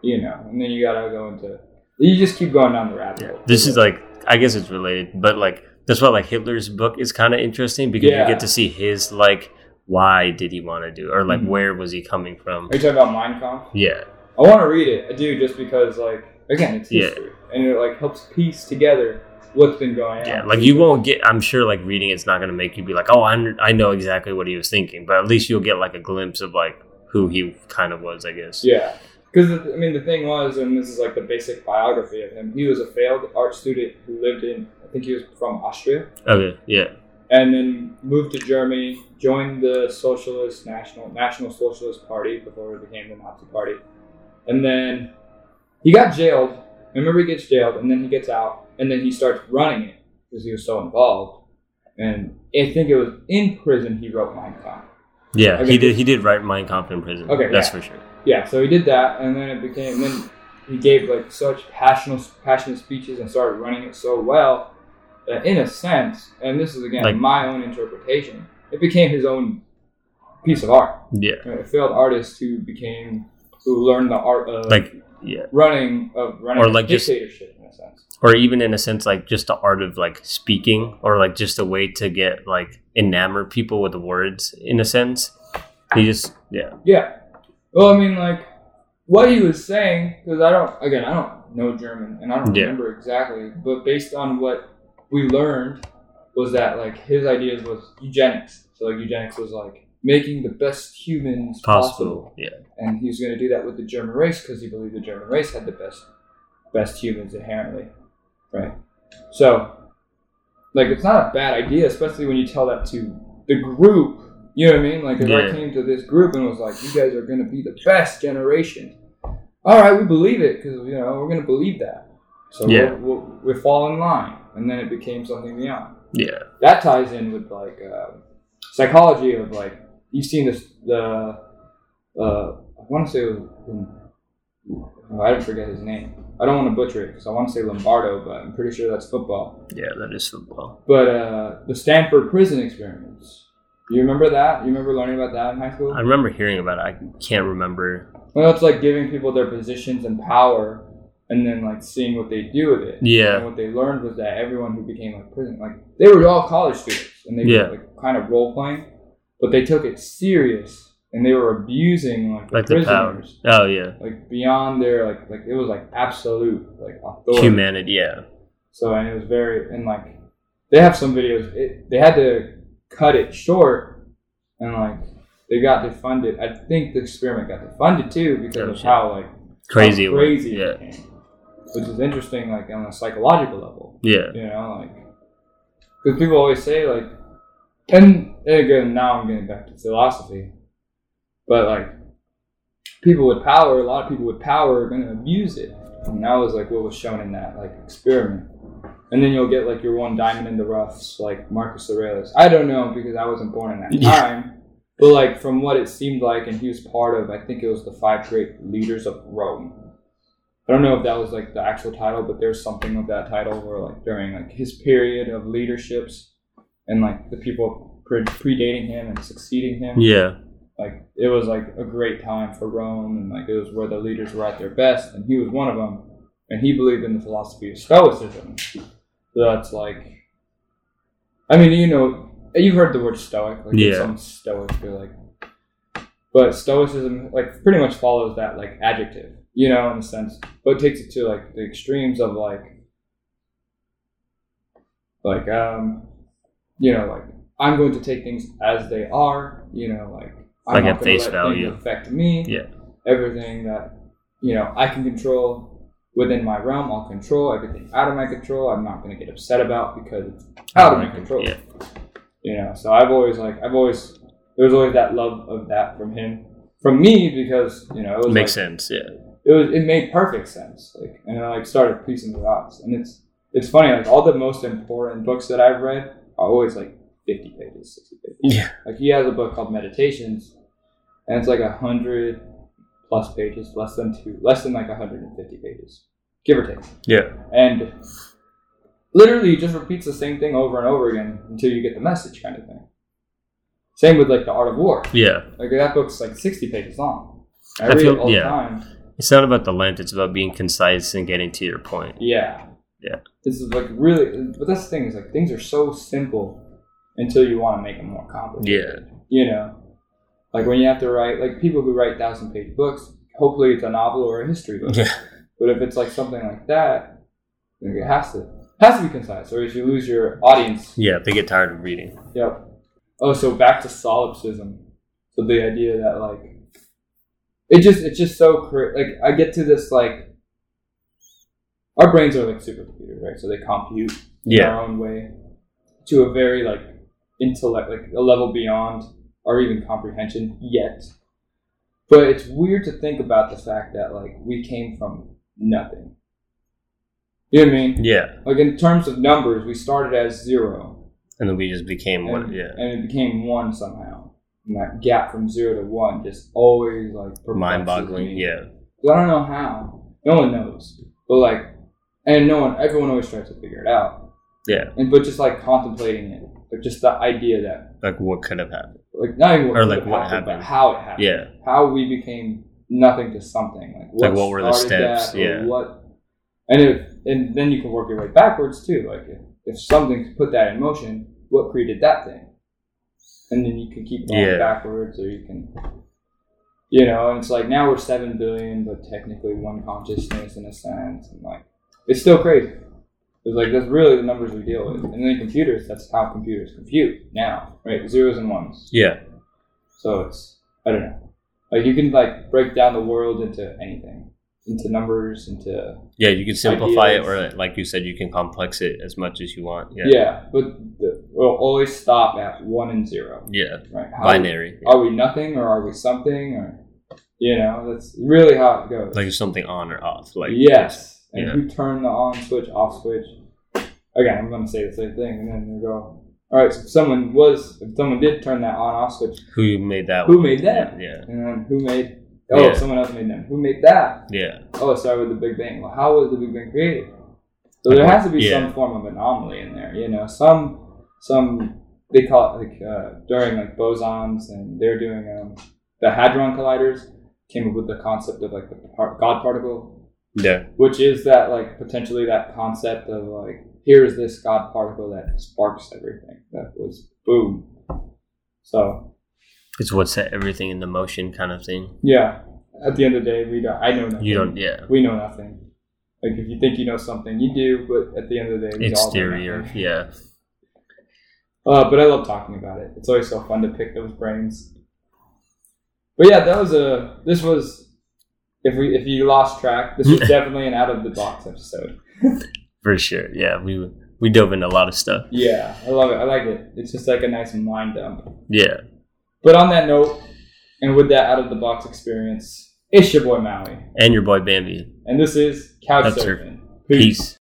You know, and then you got to go into... You just keep going down the rabbit hole. This is, like... I guess it's related, but, like, that's why, like, Hitler's book is kind of interesting because you get to see his, like, why did he want to do... Or, like, where was he coming from? Are you talking about Mein Kampf? Yeah. I want to read it. I do, just because, like, again, it's history. Yeah. And it, like, helps piece together... What's been going on? Yeah, like, you won't get... I'm sure, like, reading it's not going to make you be like, oh, I know exactly what he was thinking. But at least you'll get, like, a glimpse of, like, who he kind of was, I guess. Yeah. Because, I mean, the thing was, and this is, like, the basic biography of him, he was a failed art student who lived in... I think he was from Austria. Okay, yeah. And then moved to Germany, joined the Socialist National Socialist Party before it became the Nazi Party. And then he got jailed. I remember he gets jailed, and then he gets out. And then he starts running it because he was so involved. And I think it was in prison he wrote Mein Kampf. Yeah, okay. He did write Mein Kampf in prison. Okay, that's for sure. Yeah, so he did that, and then it became. Then he gave, like, such passionate speeches and started running it so well that, in a sense, and this is, again, like, my own interpretation, it became his own piece of art. Yeah, a failed artist who learned the art of, like, running or, like, dictatorship. Just, in a sense. Or even in a sense, like, just the art of, like, speaking, or, like, just a way to get, like, enamor people with the words, in a sense. He just, Yeah. Well, I mean, like, what he was saying, because I don't know German, and I don't remember exactly, but based on what we learned was that, like, his ideas was eugenics. So, like, eugenics was, like, making the best humans possible. Yeah. And he was going to do that with the German race because he believed the German race had the best humans inherently. Right. So, like, it's not a bad idea, especially when you tell that to the group. You know what I mean? Like, if I came to this group and was like, you guys are going to be the best generation, all right, we believe it because, you know, we're going to believe that. So we fall in line. And then it became something beyond. Yeah. That ties in with, like, psychology of, like, you've seen this, I want to say it was, I forget his name. I don't want to butcher it because I want to say Lombardo, but I'm pretty sure that's football. Yeah, that is football. But the Stanford prison experience. Do you remember that? You remember learning about that in high school? I remember hearing about it. I can't remember. Well, it's like giving people their positions and power and then, like, seeing what they do with it. Yeah. And what they learned was that everyone who became, like, prison, like, they were all college students. And they were, like, kind of role-playing. But they took it serious. And they were abusing, like the prisoners. Power. Oh, yeah. Like, beyond their, like, it was, like, absolute, like, authority. Humanity, yeah. So, and it was very, and, like, they have some videos. They had to cut it short. And, like, they got defunded. I think the experiment got defunded, too, because of how, like, crazy it became. Which is interesting, like, on a psychological level. Yeah. You know, like, because people always say, like, and again, now I'm getting back to philosophy, but, like, people with power, a lot of people with power are going to abuse it. And that was, like, what was shown in that, like, experiment. And then you'll get, like, your one diamond in the roughs, like Marcus Aurelius. I don't know because I wasn't born in that time, but, like, from what it seemed like, and he was part of, I think it was the 5 great leaders of Rome. I don't know if that was, like, the actual title, but there's something of that title where, like, during, like, his period of leaderships and, like, the people predating him and succeeding him. Yeah. Like, it was, like, a great time for Rome, and, like, it was where the leaders were at their best, and he was one of them. And he believed in the philosophy of Stoicism. That's, like, I mean, you know, you've heard the word Stoic. Like, yeah. Some Stoics are, like, but Stoicism, like, pretty much follows that, like, adjective. You know, in a sense, but it takes it to, like, the extremes of, like, you know, like, I'm going to take things as they are, you know, like, I'm not going to let things affect me. Yeah. Everything that, you know, I can control within my realm, I'll control. Everything out of my control, I'm not going to get upset about because it's out of my control. Yeah. You know, so I've always, there was always that love of that from him, from me, because, you know, it was, makes, like, sense, yeah. It made perfect sense, like, and I, like, started piecing the dots, and it's funny, like, all the most important books that I've read are always, like, 50 pages, 60 pages. Yeah. Like, he has a book called Meditations, and it's, like, 100 plus pages, less than, like, 150 pages, give or take. Yeah. And literally just repeats the same thing over and over again until you get the message, kind of thing. Same with, like, The Art of War. Yeah. Like, that booket's, like, 60 pages long. I read it all the time. It's not about the length, it's about being concise and getting to your point. Yeah. Yeah. This is, like, really, but that's the thing, is, like, things are so simple until you want to make them more complicated. Yeah. You know? Like, when you have to write, like, people who write 1,000-page books, hopefully it's a novel or a history book. Yeah. But if it's, like, something like that, then it has to be concise, or else you lose your audience. Yeah, they get tired of reading. Yep. Oh, so back to solipsism. So the idea that, like, It's just so, like, I get to this, like, our brains are like supercomputers, right? So they compute in our own way to a very, like, intellect, like, a level beyond our even comprehension yet. But it's weird to think about the fact that, like, we came from nothing. You know what I mean? Yeah. Like, in terms of numbers, we started as 0. And then we just became one, yeah. And it became 1 somehow. And that gap from 0 to 1 just always, like, mind-boggling, yeah. I don't know how. No one knows. But, like, and everyone always tries to figure it out. Yeah. But just, like, contemplating it. Like, just the idea that, like, what could have happened. Like, not even what happened, but how it happened. Yeah. How we became nothing to something. Like, what were the steps, that, yeah. And then you can work your way backwards, too. Like, if something put that in motion, what created that thing? And then you can keep going backwards, or you can, you know, and it's like, now we're 7 billion, but technically one consciousness in a sense. And, like, it's still crazy. It's like, that's really the numbers we deal with. And then computers, that's how computers compute now, right? 0s and 1s. Yeah. So it's, I don't know. Like, you can, like, break down the world into anything, into numbers, into you can simplify ideas. It, or, like you said, you can complex it as much as you want. Yeah, yeah, but we'll always stop at 1 and 0. Yeah, right? Binary. Are we nothing, or are we something, or You know, that's really how it goes. Like something on or off. Like yes. And if you turn the on switch, off switch. Again, I'm going to say the same thing, and then you go, all right, so if someone did turn that on-off switch. Who made that one? Who made that? Yeah. And then someone else made them. Who made that? Yeah. Oh, it started with the Big Bang. Well, how was the Big Bang created? So there has to be some form of anomaly in there, you know. Some they call it, like, during, like, bosons, and they're doing, the Hadron Colliders came up with the concept of, like, the God particle. Yeah. Which is that, like, potentially that concept of, like, here's this God particle that sparks everything. That was boom. So it's what set everything into motion, kind of thing. Yeah. At the end of the day, I know nothing. You don't. Yeah. We know nothing. Like, if you think you know something, you do. But at the end of the day, it's theory. Yeah. But I love talking about it. It's always so fun to pick those brains. But yeah, this was if you lost track, this was definitely an out of the box episode. For sure, yeah. We dove into a lot of stuff. Yeah, I love it. I like it. It's just like a nice mind dump. Yeah. But on that note, and with that out-of-the-box experience, it's your boy Maui. And your boy Bambi. And this is Couch Surfing. Peace.